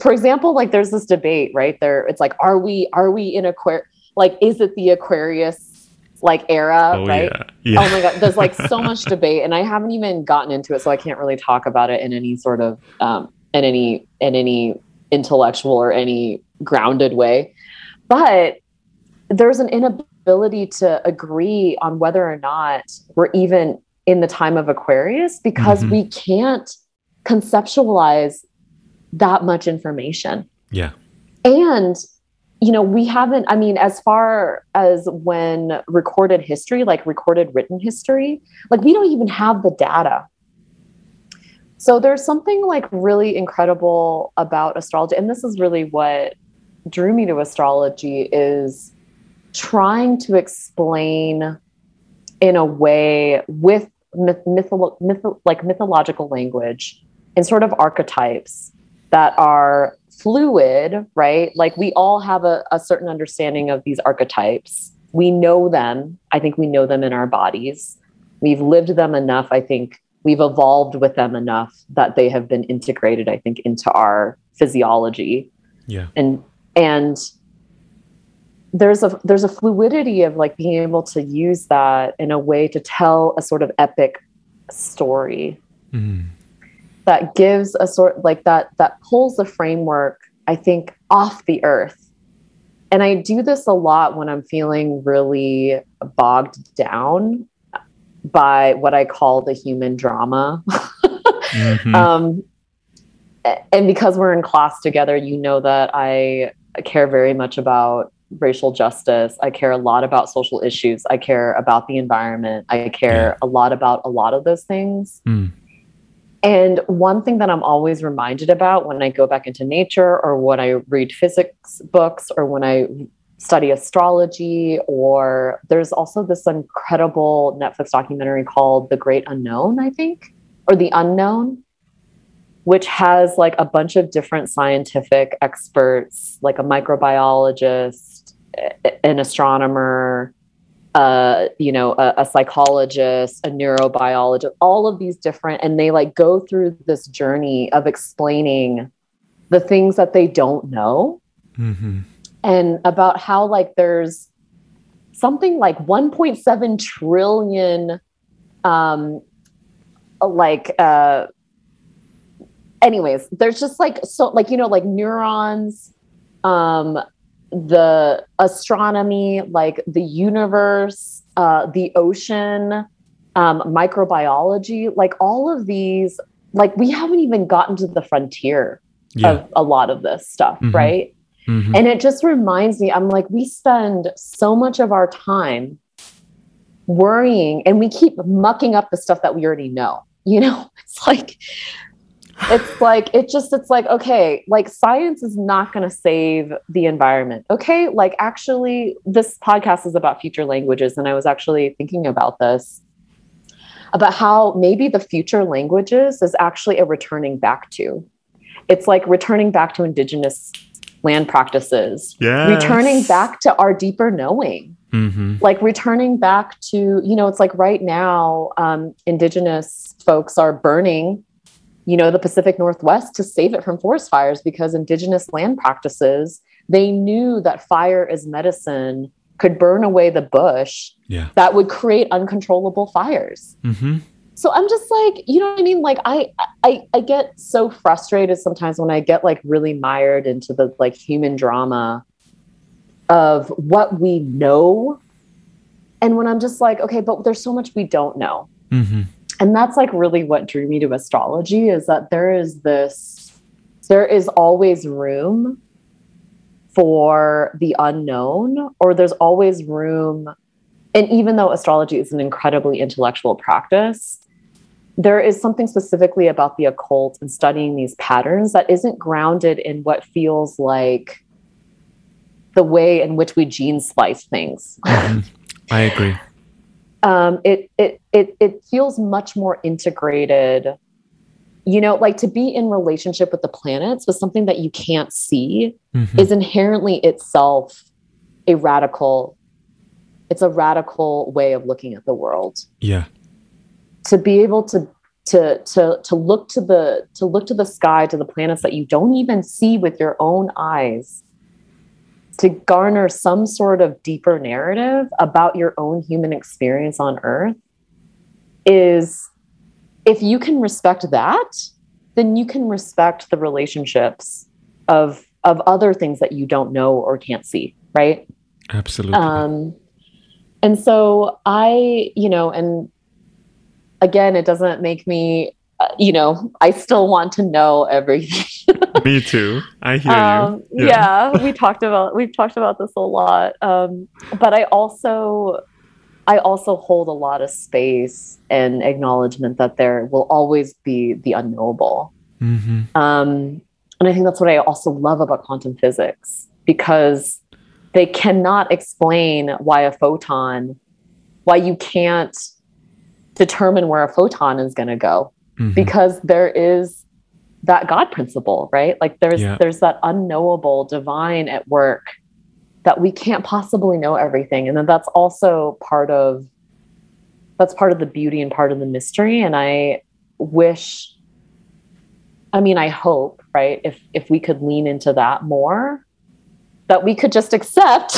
for example, like there's this debate, right? There, it's like, are we, are we in Aquarius? Like, is it the Aquarius like era, oh, right? Yeah. Yeah. Oh my God. There's like so much debate and I haven't even gotten into it. So I can't really talk about it in any sort of, um, in any, in any intellectual or any grounded way, but there's an inability to agree on whether or not we're even in the time of Aquarius because mm-hmm. we can't conceptualize that much information. Yeah. And you know, we haven't, I mean, as far as when recorded history, like recorded written history, like we don't even have the data. So there's something like really incredible about astrology. And this is really what drew me to astrology is trying to explain in a way with myth, mytholo- myth- like mythological language and sort of archetypes that are fluid, right? Like we all have a, a certain understanding of these archetypes. We know them. I think we know them in our bodies. We've lived them enough. I think we've evolved with them enough that they have been integrated, I think, into our physiology. Yeah. And, and there's a, there's a fluidity of like being able to use that in a way to tell a sort of epic story. Mm. That gives a sort like that, that pulls the framework, I think, off the earth. And I do this a lot when I'm feeling really bogged down by what I call the human drama. mm-hmm. um, and because we're in class together, you know that I care very much about racial justice. I care a lot about social issues. I care about the environment. I care yeah. a lot about a lot of those things. Mm. And one thing that I'm always reminded about when I go back into nature or when I read physics books or when I study astrology, or there's also this incredible Netflix documentary called The Great Unknown, I think, or The Unknown, which has like a bunch of different scientific experts, like a microbiologist, an astronomer, uh, you know, a, a psychologist, a neurobiologist, all of these different, and they like go through this journey of explaining the things that they don't know, mm-hmm. and about how like there's something like one point seven trillion, um, like, uh, anyways, there's just like, so like, you know, like neurons, um, the astronomy, like the universe, uh, the ocean, um, microbiology, like all of these, like we haven't even gotten to the frontier yeah. of a lot of this stuff. Mm-hmm. Right. Mm-hmm. And it just reminds me, I'm like, we spend so much of our time worrying and we keep mucking up the stuff that we already know, you know, it's like, it's like, it just, it's like, okay, like science is not going to save the environment. Okay. Like actually this podcast is about future languages. And I was actually thinking about this, about how maybe the future languages is actually a returning back to, it's like returning back to indigenous land practices, yes. returning back to our deeper knowing, mm-hmm. like returning back to, you know, it's like right now, um, indigenous folks are burning, you know, the Pacific Northwest to save it from forest fires because indigenous land practices, they knew that fire as medicine could burn away the bush yeah. that would create uncontrollable fires. Mm-hmm. So I'm just like, you know what I mean? Like I, I, I get so frustrated sometimes when I get like really mired into the like human drama of what we know. And when I'm just like, okay, but there's so much we don't know. Mm-hmm. And that's like really what drew me to astrology, is that there is this, there is always room for the unknown, or there's always room. And even though astrology is an incredibly intellectual practice, there is something specifically about the occult and studying these patterns that isn't grounded in what feels like the way in which we gene splice things. Mm, I agree. Um, it, it, it, it feels much more integrated, you know, like to be in relationship with the planets with something that you can't see mm-hmm. is inherently itself a radical It's a radical way of looking at the world. Yeah. To be able to to to to look to the to look to the sky, to the planets that you don't even see with your own eyes, to garner some sort of deeper narrative about your own human experience on Earth is, if you can respect that, then you can respect the relationships of of other things that you don't know or can't see, right? Absolutely. Um And so I, you know, and again, it doesn't make me, uh, you know, I still want to know everything. Me too. I hear um, you. Yeah. yeah, we talked about, we've talked about this a lot. Um, but I also, I also hold a lot of space and acknowledgement that there will always be the unknowable. Mm-hmm. Um, and I think that's what I also love about quantum physics, because they cannot explain why a photon, why you can't determine where a photon is going to go, mm-hmm. because there is that God principle, right? Like there's yeah. there's that unknowable divine at work that we can't possibly know everything, and then that's also part of that's part of the beauty and part of the mystery. And I wish, I mean, I hope, right? If if we could lean into that more. That we could just accept,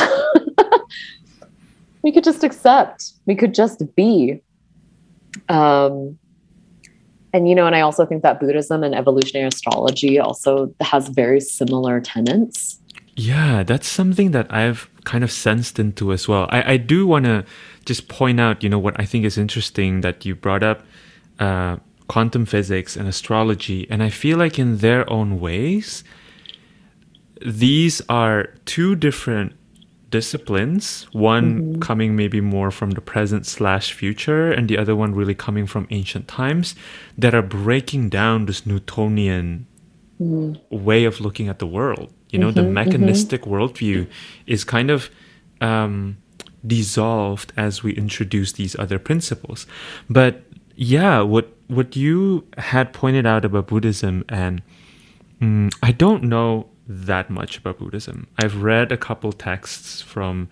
we could just accept, we could just be. Um, and, you know, and I also think that Buddhism and evolutionary astrology also has very similar tenets. Yeah, that's something that I've kind of sensed into as well. I, I do want to just point out, you know, what I think is interesting that you brought up, uh, quantum physics and astrology. And I feel like in their own ways, these are two different disciplines, one mm-hmm. coming maybe more from the present slash future, and the other one really coming from ancient times, that are breaking down this Newtonian mm. way of looking at the world. You know, mm-hmm, the mechanistic mm-hmm. worldview is kind of um, dissolved as we introduce these other principles. But yeah, what what you had pointed out about Buddhism, and mm, I don't know that much about Buddhism. I've read a couple texts from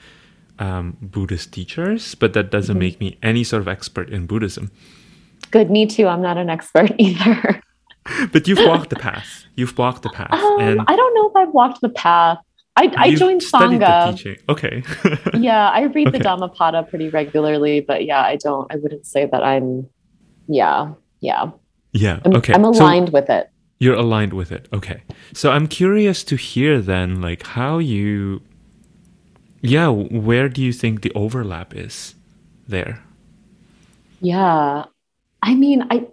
um, Buddhist teachers, but that doesn't mm-hmm. make me any sort of expert in Buddhism. Good, me too. I'm not an expert either. But you've walked the path. You've walked the path. Um, and I don't know if I've walked the path. I, I joined Sangha. Okay. yeah, I read okay. the Dhammapada pretty regularly, but yeah, I don't, I wouldn't say that I'm, yeah, yeah. Yeah, I'm, okay. I'm aligned so with it. You're aligned with it. Okay. So I'm curious to hear then, like, how you, yeah, where do you think the overlap is there? Yeah. I mean, I,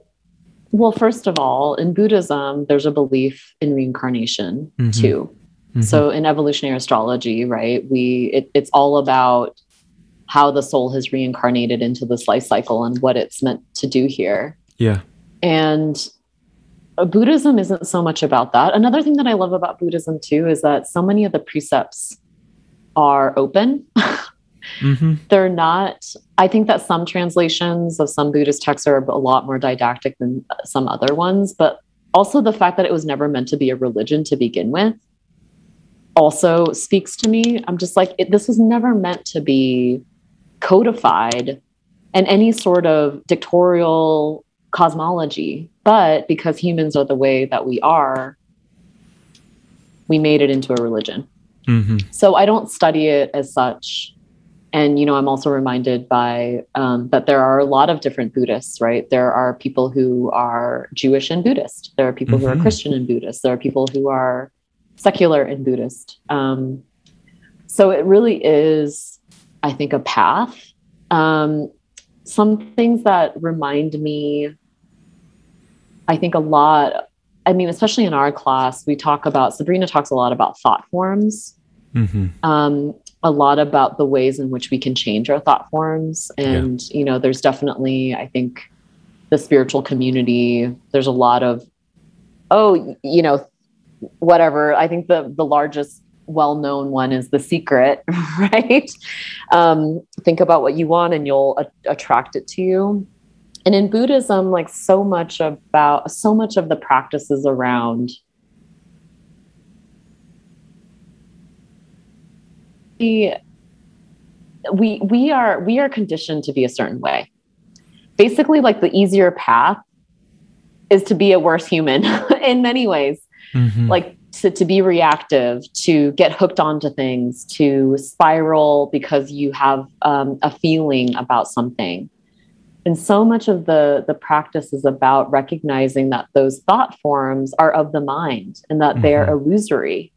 well, first of all, in Buddhism, there's a belief in reincarnation mm-hmm. too. Mm-hmm. So in evolutionary astrology, right, we it, it's all about how the soul has reincarnated into this life cycle and what it's meant to do here. Yeah. And Buddhism isn't so much about that. Another thing that I love about Buddhism too is that so many of the precepts are open. Mm-hmm. They're not, I think that some translations of some Buddhist texts are a lot more didactic than some other ones, but also the fact that it was never meant to be a religion to begin with also speaks to me. I'm just like, it, this was never meant to be codified in any sort of dictatorial cosmology, but because humans are the way that we are, we made it into a religion. Mm-hmm. So I don't study it as such. And, you know, I'm also reminded by um, that there are a lot of different Buddhists, right? There are people who are Jewish and Buddhist. There are people mm-hmm. who are Christian and Buddhist. There are people who are secular and Buddhist. Um, so it really is, I think, a path. Um, some things that remind me, I think a lot, I mean, especially in our class, we talk about, Sabrina talks a lot about thought forms. Mm-hmm. Um, a lot about the ways in which we can change our thought forms. And, yeah. you know, there's definitely, I think, the spiritual community, there's a lot of, oh, you know, whatever. I think the, the largest well-known one is The Secret, right? Um, think about what you want and you'll a- attract it to you. And in Buddhism, like so much about, so much of the practices around We, we are we are conditioned to be a certain way. Basically, like the easier path is to be a worse human in many ways, mm-hmm. like to, to be reactive, to get hooked onto things, to spiral because you have um, a feeling about something. And so much of the, the practice is about recognizing that those thought forms are of the mind and that mm-hmm. they're illusory.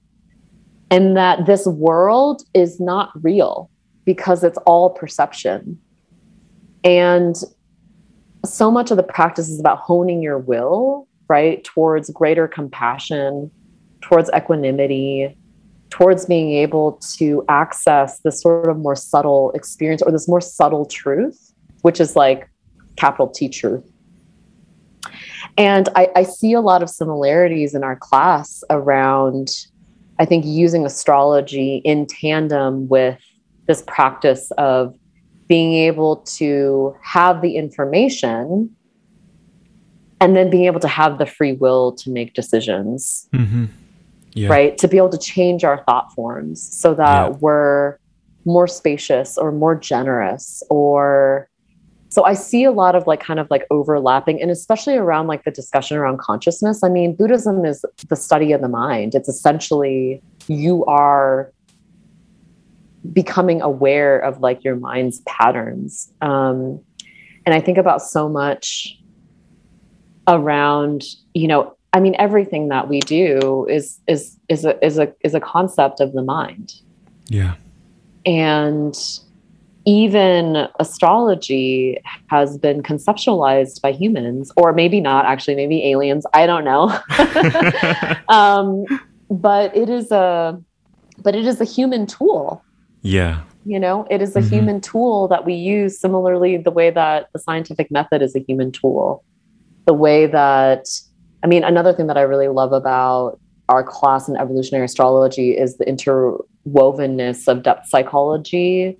And that this world is not real because it's all perception. And so much of the practice is about honing your will, right, towards greater compassion, towards equanimity, towards being able to access this sort of more subtle experience or this more subtle truth, which is like capital T truth. And I, I see a lot of similarities in our class around, I think, using astrology in tandem with this practice of being able to have the information and then being able to have the free will to make decisions, mm-hmm. yeah. right? To be able to change our thought forms so that yeah. we're more spacious or more generous. Or so I see a lot of like kind of like overlapping, and especially around like the discussion around consciousness. I mean, Buddhism is the study of the mind. It's essentially you are becoming aware of like your mind's patterns. Um, and I think about so much around, you know, I mean, everything that we do is is is a is a is a concept of the mind. Yeah. And even astrology has been conceptualized by humans, or maybe not, actually, maybe aliens. I don't know. um, but it is a, but it is a human tool. Yeah. You know, it is a mm-hmm. human tool that we use similarly, the way that the scientific method is a human tool, the way that, I mean, another thing that I really love about our class in evolutionary astrology is the interwovenness of depth psychology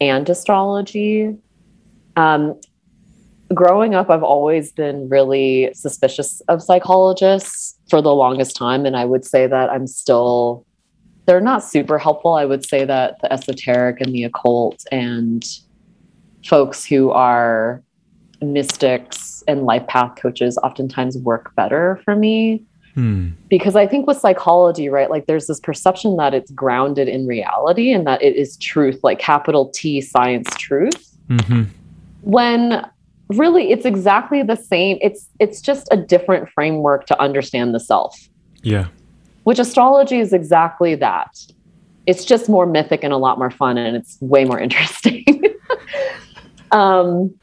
and astrology. Um, Growing up, I've always been really suspicious of psychologists for the longest time. And I would say that I'm still, they're not super helpful. I would say that the esoteric and the occult and folks who are mystics and life path coaches oftentimes work better for me. Hmm. Because I think with psychology, right, like there's this perception that it's grounded in reality and that it is truth, like capital T science truth. Mm-hmm. When really it's exactly the same. It's, it's just a different framework to understand the self. Yeah. Which astrology is exactly that. It's just more mythic and a lot more fun, and it's way more interesting. um,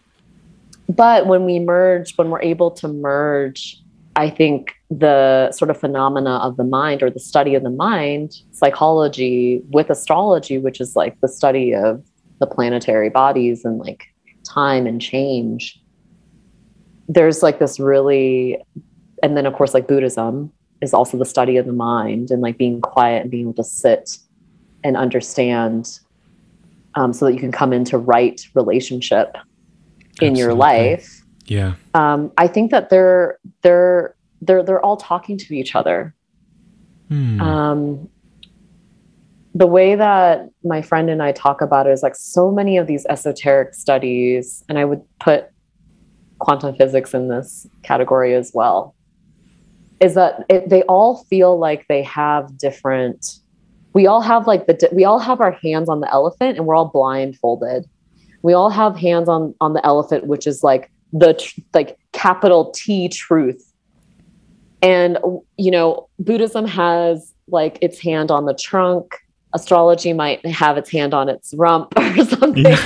but when we merge, when we're able to merge, I think the sort of phenomena of the mind or the study of the mind, psychology with astrology, which is like the study of the planetary bodies and like time and change. There's like this really, and then of course, like Buddhism is also the study of the mind and like being quiet and being able to sit and understand um, so that you can come into right relationship in Absolutely. Your life. Yeah. Um, I think that they're, they're, they're, they're all talking to each other. Hmm. Um, the way that my friend and I talk about it is like so many of these esoteric studies, and I would put quantum physics in this category as well, is that it, they all feel like they have different, we all have like the, we all have our hands on the elephant and we're all blindfolded. We all have hands on, on the elephant, which is like the tr- like capital T truth. And, you know, Buddhism has like its hand on the trunk. Astrology might have its hand on its rump or something. Yeah.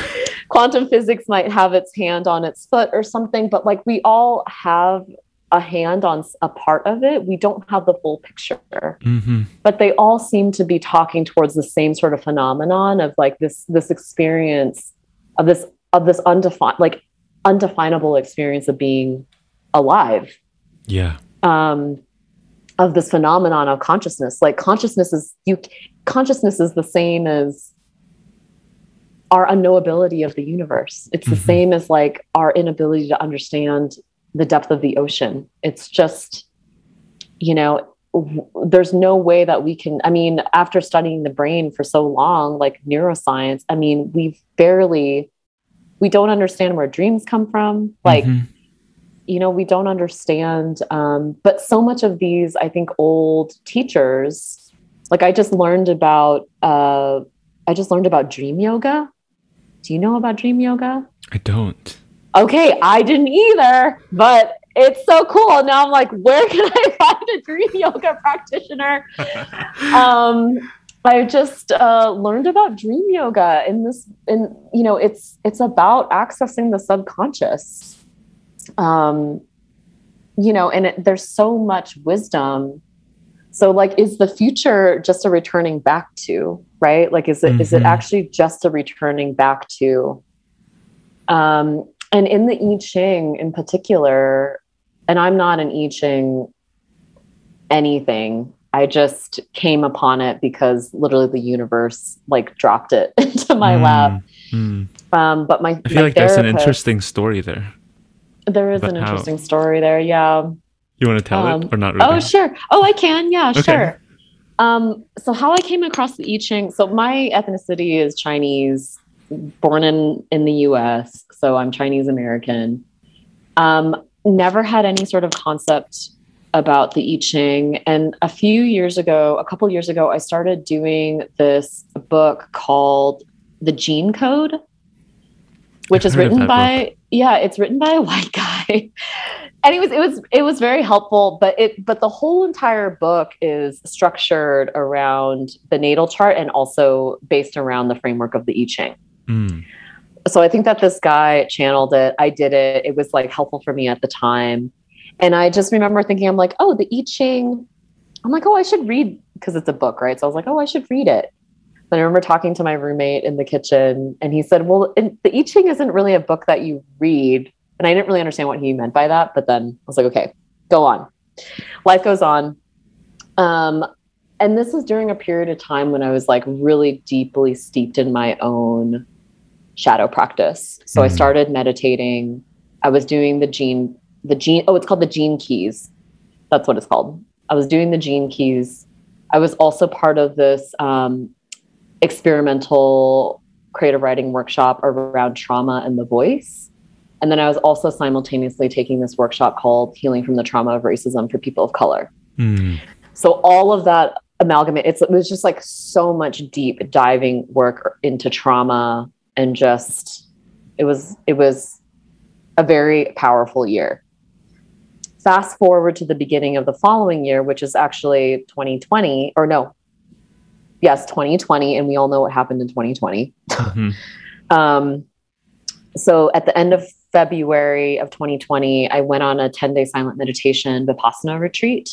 Quantum physics might have its hand on its foot or something, but like we all have a hand on a part of it. We don't have the full picture, mm-hmm. but they all seem to be talking towards the same sort of phenomenon of like this, this experience of this, of this undefined, like undefinable experience of being alive. Yeah. Um, of this phenomenon of consciousness, like consciousness is you consciousness is the same as our unknowability of the universe. It's the mm-hmm. same as like our inability to understand the depth of the ocean. It's just, you know, w- there's no way that we can, I mean, after studying the brain for so long, like neuroscience, I mean, we've barely We don't understand where dreams come from. Like, mm-hmm. you know, we don't understand. Um, but so much of these, I think, old teachers, like I just learned about, uh, I just learned about dream yoga. Do you know about dream yoga? I don't. Okay. I didn't either, but it's so cool. Now I'm like, where can I find a dream yoga practitioner? um, I just uh, learned about dream yoga in this, in, you know, it's, it's about accessing the subconscious, um, you know, and it, there's so much wisdom. So like, is the future just a returning back to, right? Like, is it, mm-hmm. is it actually just a returning back to, um, and in the I Ching in particular, and I'm not an I Ching anything, I just came upon it because literally the universe like dropped it into my mm, lap. Mm. Um, but my I feel my like there's an interesting story there. There is an interesting how... story there. Yeah. You want to tell um, it or not? Really? Oh, sure. Oh, I can. Yeah, okay. Sure. Um, so how I came across the I Ching. So my ethnicity is Chinese, born in, in the U S. So I'm Chinese American. Um, never had any sort of concept about the I Ching. And a few years ago, a couple years ago, I started doing this book called The Gene Code, which I've is written by, book. yeah, it's written by a white guy. And it was, it was, it was very helpful, but it, but the whole entire book is structured around the natal chart and also based around the framework of the I Ching. Mm. So I think that this guy channeled it. I did it. It was like helpful for me at the time. And I just remember thinking, I'm like, oh, the I Ching. I'm like, oh, I should read, because it's a book, right? So I was like, oh, I should read it. Then I remember talking to my roommate in the kitchen, and he said, well, it, the I Ching isn't really a book that you read. And I didn't really understand what he meant by that. But then I was like, okay, go on. Life goes on. Um, and this was during a period of time when I was like really deeply steeped in my own shadow practice. So mm-hmm. I started meditating. I was doing the Gene, the Gene, oh, it's called the Gene Keys. That's what it's called. I was doing the Gene Keys. I was also part of this um, experimental creative writing workshop around trauma and the voice. And then I was also simultaneously taking this workshop called Healing from the Trauma of Racism for People of Color. Mm. So all of that amalgamate, it's, it was just like so much deep diving work into trauma, and just, it was, it was a very powerful year. Fast forward to the beginning of the following year, which is actually twenty twenty or no, yes, twenty twenty. And we all know what happened in twenty twenty. Mm-hmm. um, so at the end of February of twenty twenty, I went on a ten day silent meditation Vipassana retreat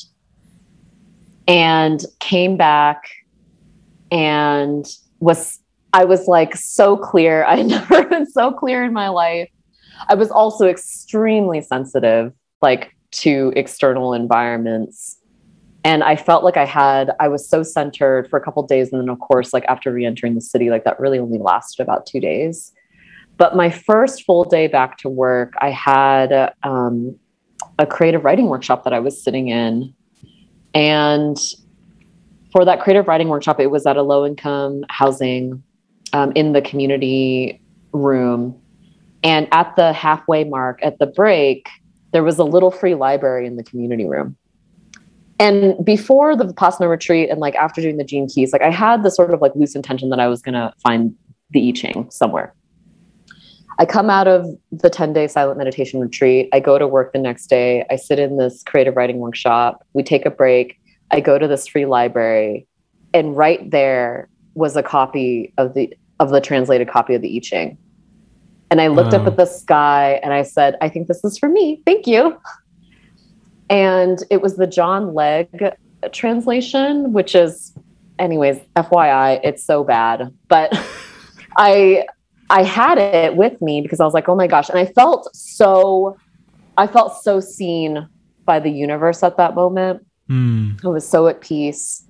and came back, and was, I was like so clear. I had never been so clear in my life. I was also extremely sensitive, like to external environments. And I felt like I had, I was so centered for a couple of days. And then of course, like after re-entering the city, like that really only lasted about two days. But my first full day back to work, I had um, a creative writing workshop that I was sitting in. And for that creative writing workshop, it was at a low-income housing um, in the community room. And at the halfway mark, at the break, there was a little free library in the community room. And before the Vipassana retreat and like after doing the Gene Keys, like I had this sort of like loose intention that I was going to find the I Ching somewhere. I come out of the ten day silent meditation retreat. I go to work the next day. I sit in this creative writing workshop. We take a break. I go to this free library, and right there was a copy of the, of the translated copy of the I Ching. And I looked oh. up at the sky and I said, I think this is for me. Thank you. And it was the John Legg translation, which is, anyways, F Y I, it's so bad. But I, I had it with me because I was like, oh my gosh. And I felt so, I felt so seen by the universe at that moment. Mm. I was so at peace.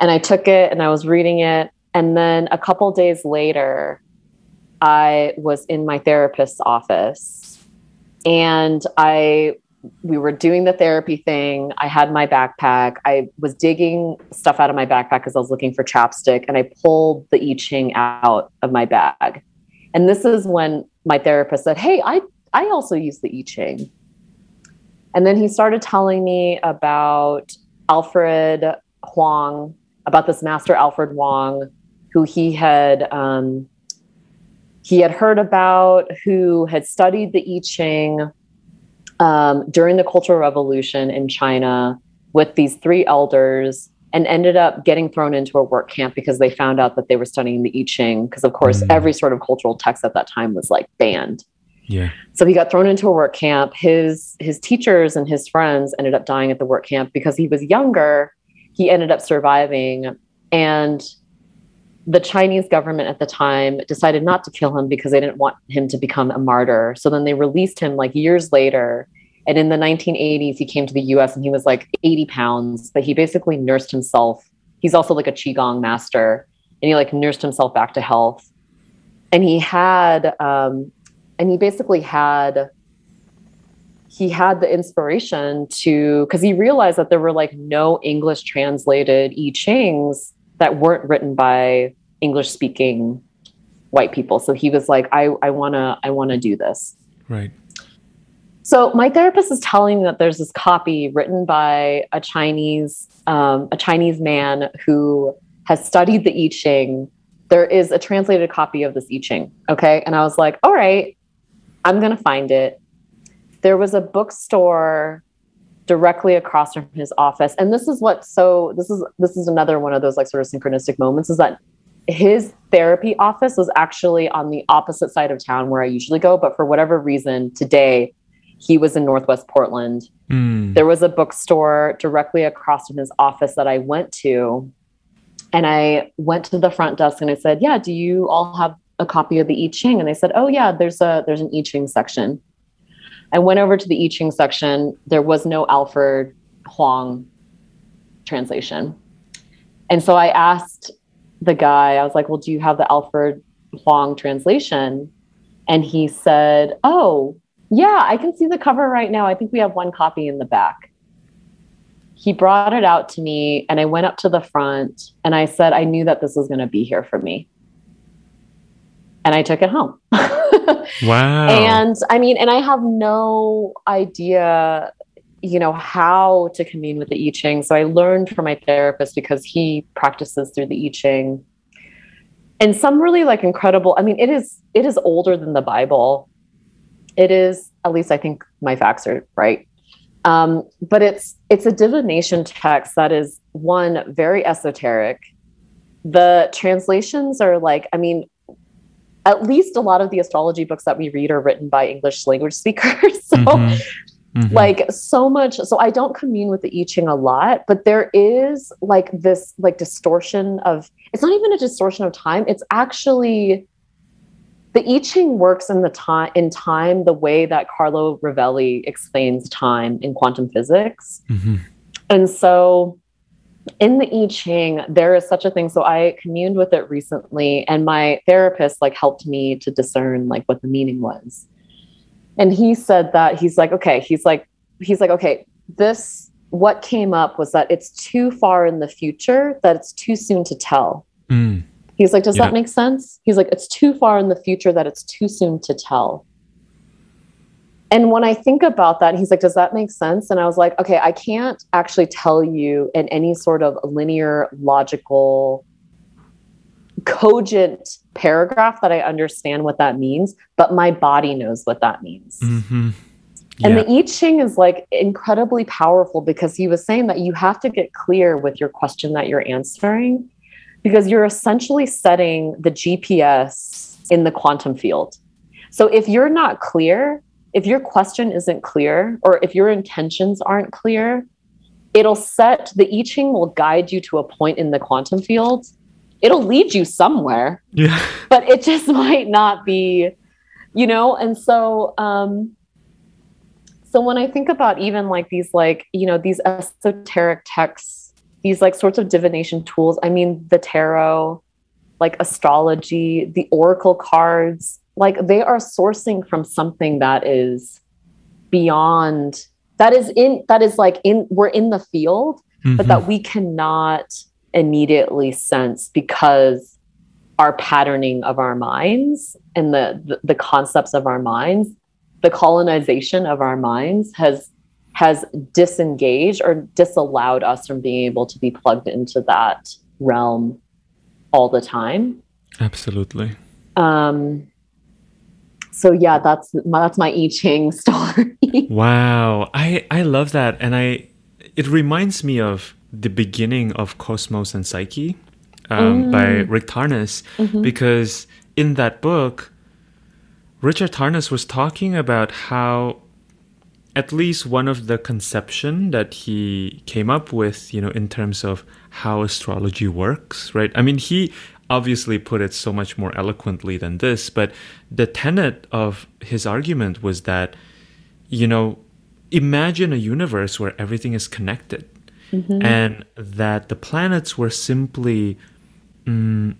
And I took it and I was reading it. And then a couple days later, I was in my therapist's office, and I, we were doing the therapy thing. I had my backpack. I was digging stuff out of my backpack because I was looking for chapstick, and I pulled the I Ching out of my bag. And this is when my therapist said, hey, I, I also use the I Ching. And then he started telling me about Alfred Huang, about this master Alfred Huang, who he had, um, he had heard about, who had studied the I Ching um, during the Cultural Revolution in China with these three elders, and ended up getting thrown into a work camp because they found out that they were studying the I Ching. Because of course, mm. every sort of cultural text at that time was like banned. Yeah. So he got thrown into a work camp. His, his teachers and his friends ended up dying at the work camp. Because he was younger, he ended up surviving. And the Chinese government at the time decided not to kill him because they didn't want him to become a martyr. So then they released him like years later. And in the nineteen eighties, he came to the U S and he was like eighty pounds, but he basically nursed himself. He's also like a Qigong master, and he like nursed himself back to health. And he had, um, and he basically had, he had the inspiration to, cause he realized that there were like no English translated I Chings that weren't written by English speaking white people. So he was like, I, I wanna, I wanna do this. Right. So my therapist is telling me that there's this copy written by a Chinese, um, a Chinese man who has studied the I Ching. There is a translated copy of this I Ching. Okay. And I was like, all right, I'm going to find it. There was a bookstore directly across from his office. And this is what, so this is, this is another one of those like sort of synchronistic moments, is that his therapy office was actually on the opposite side of town where I usually go. But for whatever reason today, he was in Northwest Portland. Mm. There was a bookstore directly across from his office that I went to. And I went to the front desk and I said, yeah, do you all have a copy of the I Ching? And they said, oh yeah, there's a, there's an I Ching section. I went over to the I Ching section. There was no Alfred Huang translation. And so I asked the guy, I was like, well, do you have the Alfred Huang translation? And he said, oh, Yeah, I can see the cover right now. I think we have one copy in the back. He brought it out to me and I went up to the front and I said, I knew that this was going to be here for me. And I took it home. Wow. And I mean, and I have no idea, you know, how to commune with the I Ching. So I learned from my therapist because he practices through the I Ching and some really like incredible. I mean, it is, it is older than the Bible. It is, at least I think my facts are right. Um, but it's, it's a divination text that is one very esoteric. The translations are like, I mean, at least a lot of the astrology books that we read are written by English language speakers. So mm-hmm. Mm-hmm. like so much, so I don't commune with the I Ching a lot, but there is like this like distortion of, it's not even a distortion of time. It's actually the I Ching works in the time, in time, the way that Carlo Rovelli explains time in quantum physics. Mm-hmm. And so in the I Ching, there is such a thing. So I communed with it recently and my therapist like helped me to discern like what the meaning was. And he said that he's like, okay, he's like, he's like, okay, this, what came up was that it's too far in the future that it's too soon to tell. Mm. He's like, does yeah. that make sense? He's like, it's too far in the future that it's too soon to tell. And when I think about that, he's like, does that make sense? And I was like, okay, I can't actually tell you in any sort of linear, logical, cogent paragraph that I understand what that means, but my body knows what that means. Mm-hmm. Yeah. And the I Ching is like incredibly powerful because he was saying that you have to get clear with your question that you're answering because you're essentially setting the G P S in the quantum field. So if you're not clear, if your question isn't clear, or if your intentions aren't clear, it'll set, the I Ching will guide you to a point in the quantum field. It'll lead you somewhere, yeah. but it just might not be, you know? And so, um, so when I think about even like these, like, you know, these esoteric texts, these like sorts of divination tools, I mean, the tarot, like astrology, the oracle cards, like they are sourcing from something that is beyond, that is in, that is like in, we're in the field, mm-hmm. but that we cannot immediately sense because our patterning of our minds and the, the, the concepts of our minds, the colonization of our minds has, has disengaged or disallowed us from being able to be plugged into that realm all the time. Absolutely. Um, So yeah, that's my, that's my I Ching story. Wow, I, I love that, and I it reminds me of the beginning of Cosmos and Psyche um, mm. by Rick Tarnas, mm-hmm. because in that book, Richard Tarnas was talking about how at least one of the conception that he came up with, you know, in terms of how astrology works, right? I mean, he obviously put it so much more eloquently than this, but the tenet of his argument was that, you know, imagine a universe where everything is connected, mm-hmm. and that the planets were simply, um,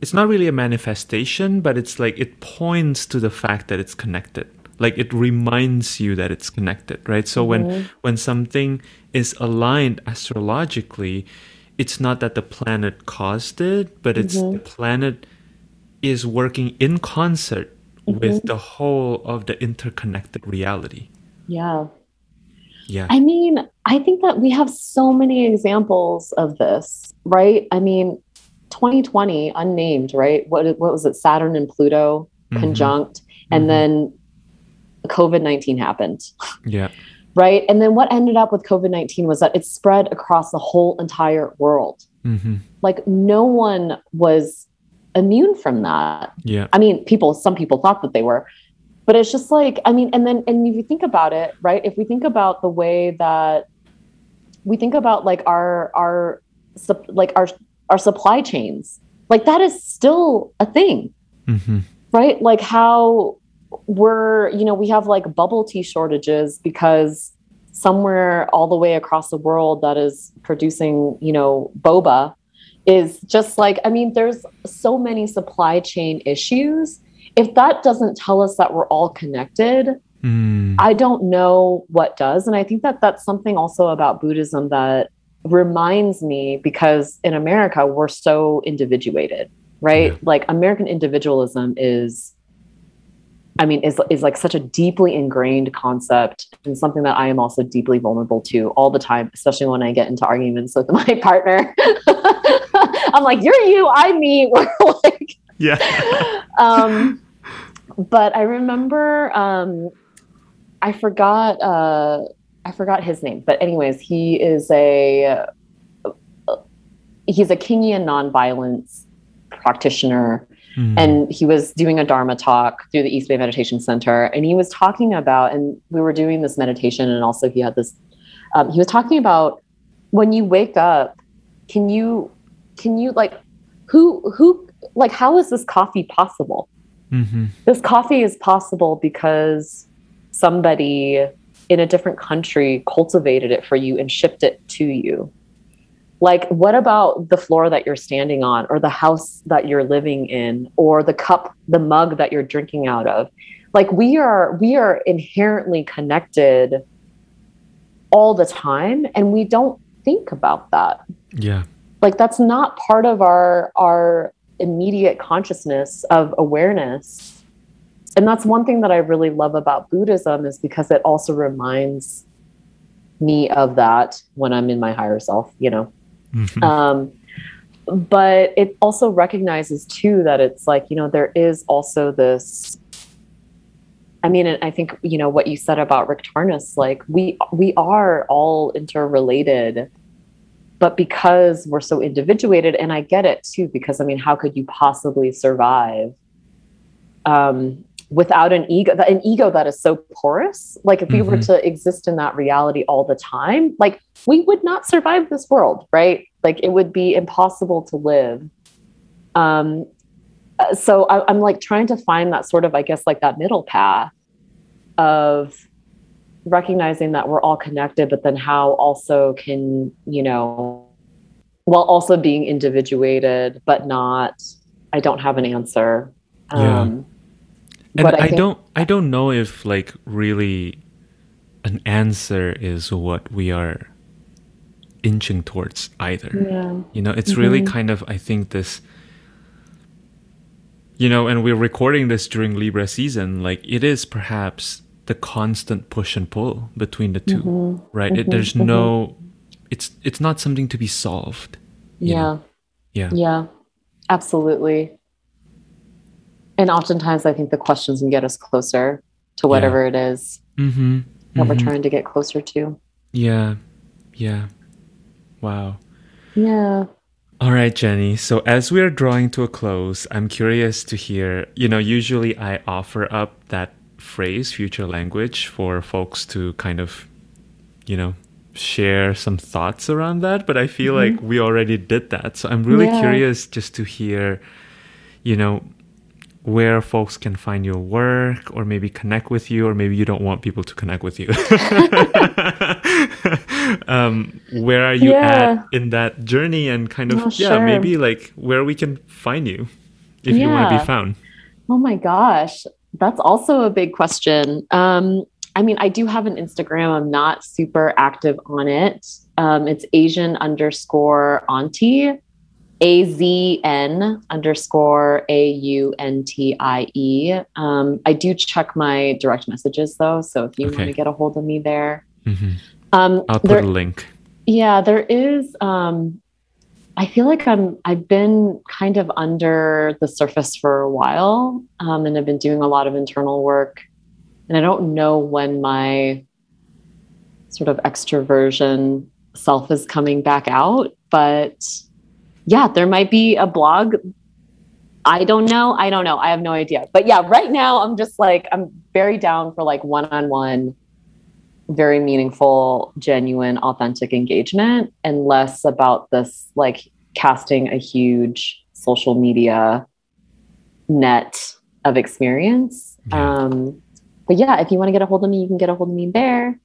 it's not really a manifestation, but it's like it points to the fact that it's connected. Like it reminds you that it's connected, right? So mm-hmm. when when something is aligned astrologically, it's not that the planet caused it, but it's mm-hmm. the planet is working in concert mm-hmm. with the whole of the interconnected reality. Yeah. Yeah. I mean, I think that we have so many examples of this, right? I mean, twenty twenty, unnamed, right? What what was it? Saturn and Pluto mm-hmm. conjunct, and mm-hmm. then COVID nineteen happened. Yeah. Right. And then what ended up with COVID nineteen was that it spread across the whole entire world. Mm-hmm. Like no one was immune from that. Yeah. I mean, people, some people thought that they were, but it's just like, I mean, and then, and if you think about it, right. If we think about the way that we think about like our, our, like our, our supply chains, like that is still a thing, mm-hmm. right? Like how, we're, you know, we have like bubble tea shortages because somewhere all the way across the world that is producing, you know, boba is just like, I mean, there's so many supply chain issues. If that doesn't tell us that we're all connected, Mm. I don't know what does. And I think that that's something also about Buddhism that reminds me, because in America, we're so individuated, right? Yeah. Like American individualism is, I mean, is, is like such a deeply ingrained concept, and something that I am also deeply vulnerable to all the time, especially when I get into arguments with my partner. I'm like, you're you, I me. We're like, yeah. um, but I remember, um, I forgot, uh, I forgot his name, but anyways, he is a, uh, he's a Kingian nonviolence practitioner. Mm. And he was doing a Dharma talk through the East Bay Meditation Center. And he was talking about, and we were doing this meditation, and also he had this, um, he was talking about when you wake up, can you, can you like, who, who, like, how is this coffee possible? Mm-hmm. This coffee is possible because somebody in a different country cultivated it for you and shipped it to you. Like, what about the floor that you're standing on, or the house that you're living in, or the cup, the mug that you're drinking out of? Like, we are, we are inherently connected all the time, and we don't think about that. Yeah. Like, that's not part of our, our immediate consciousness of awareness. And that's one thing that I really love about Buddhism, is because it also reminds me of that when I'm in my higher self, you know? Mm-hmm. Um, but it also recognizes too that it's like, you know, there is also this, I mean, and I think, you know, what you said about Rick Tarnas, like we, we are all interrelated, but because we're so individuated, and I get it too, because I mean, how could you possibly survive, um, without an ego, an ego that is so porous? Like if we mm-hmm. were to exist in that reality all the time, like we would not survive this world, right? Like it would be impossible to live. Um, so I, I'm like trying to find that sort of, I guess, like that middle path of recognizing that we're all connected, but then how also can, you know, while also being individuated, but not, I don't have an answer. Yeah. Um, And I, I think- don't I don't know if like really an answer is what we are inching towards either. Yeah. You know, it's mm-hmm. really kind of, I think this, you know, and we're recording this during Libra season, like it is perhaps the constant push and pull between the two, mm-hmm. right? Mm-hmm. It, there's mm-hmm. no, it's it's not something to be solved. Yeah. Know? Yeah. Yeah. Absolutely. And oftentimes, I think the questions can get us closer to whatever yeah. it is mm-hmm. that mm-hmm. we're trying to get closer to. Yeah. Yeah. Wow. Yeah. All right, Jenny. So as we are drawing to a close, I'm curious to hear, you know, usually I offer up that phrase, future language, for folks to kind of, you know, share some thoughts around that. But I feel mm-hmm. like we already did that. So I'm really yeah. curious just to hear, you know, where folks can find your work, or maybe connect with you, or maybe you don't want people to connect with you. um, where are you yeah. at in that journey, and kind of, oh, yeah, sure. maybe like where we can find you if yeah. you want to be found. Oh my gosh. That's also a big question. Um, I mean, I do have an Instagram. I'm not super active on it. Um, it's Asian underscore auntie. A Z N underscore A U N T I E. Um, I do check my direct messages though. So if you okay. want to get a hold of me there. Mm-hmm. Um, I'll put there, a link. Yeah, there is. Um, I feel like I'm, I've been kind of under the surface for a while, um, and I've been doing a lot of internal work, and I don't know when my sort of extroversion self is coming back out, but yeah, there might be a blog. I don't know. I don't know. I have no idea. But yeah, right now I'm just like, I'm very down for like one-on-one, very meaningful, genuine, authentic engagement, and less about this, like casting a huge social media net of experience. Um, but yeah, if you want to get a hold of me, you can get a hold of me there.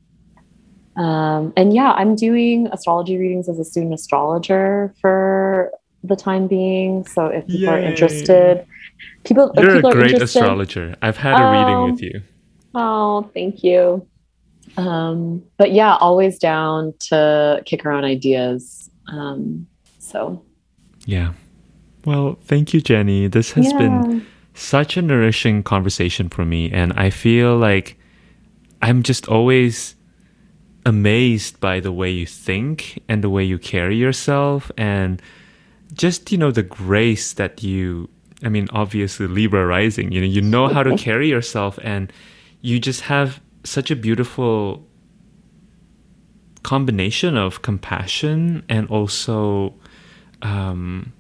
Um, and yeah, I'm doing astrology readings as a student astrologer for the time being. So if people Yay. Are interested, people, you're people a great astrologer. I've had a um, reading with you. Oh, thank you. Um, but yeah, always down to kick around ideas. Um, so. Yeah. Well, thank you, Jenny. This has yeah. been such a nourishing conversation for me. And I feel like I'm just always amazed by the way you think and the way you carry yourself, and just, you know, the grace that you, I mean, obviously Libra rising, you know, you know how to carry yourself, and you just have such a beautiful combination of compassion and also um,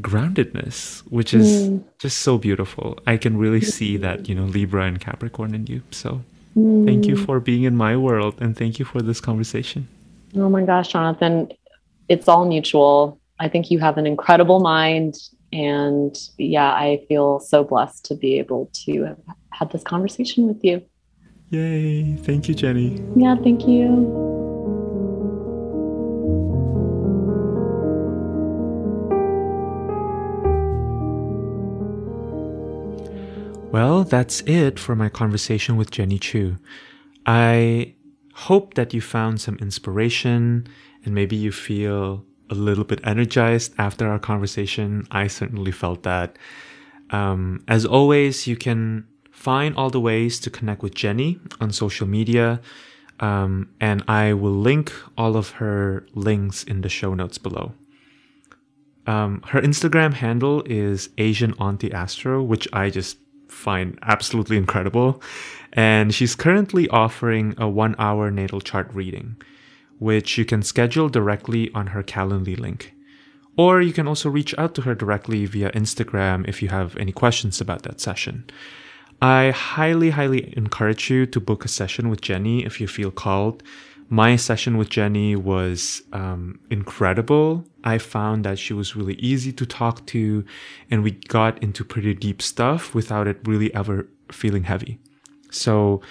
groundedness, which is mm. just so beautiful. I can really see that, you know, Libra and Capricorn in you. So mm. thank you for being in my world, and thank you for this conversation. Oh my gosh, Jonathan, it's all mutual. I think you have an incredible mind, and yeah, I feel so blessed to be able to have had this conversation with you. Yay. Thank you, Jenny. Yeah, thank you. Well, that's it for my conversation with Jenny Chu. I hope that you found some inspiration, and maybe you feel a little bit energized after our conversation. I certainly felt that. Um, as always, you can find all the ways to connect with Jenny on social media, um, and I will link all of her links in the show notes below. Um, her Instagram handle is A Z N Auntie Astro, which I just find absolutely incredible, and she's currently offering a one hour natal chart reading, which you can schedule directly on her Calendly link, or you can also reach out to her directly via Instagram if you have any questions about that session. I highly highly encourage you to book a session with Jenny if you feel called. My session with Jenny was um, incredible. I found that she was really easy to talk to, and we got into pretty deep stuff without it really ever feeling heavy. So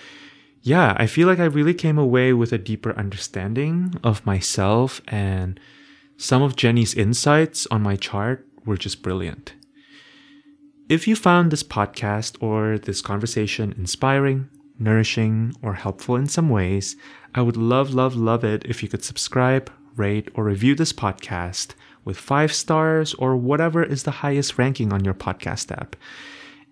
yeah, I feel like I really came away with a deeper understanding of myself, and some of Jenny's insights on my chart were just brilliant. If you found this podcast or this conversation inspiring, nourishing, or helpful in some ways, I would love, love, love it if you could subscribe, rate, or review this podcast with five stars or whatever is the highest ranking on your podcast app.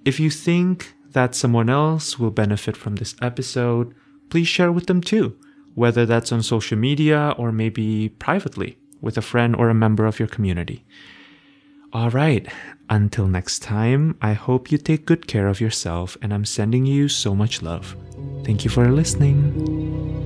If you think that someone else will benefit from this episode, please share with them too, whether that's on social media or maybe privately with a friend or a member of your community. All right, until next time, I hope you take good care of yourself, and I'm sending you so much love. Thank you for listening.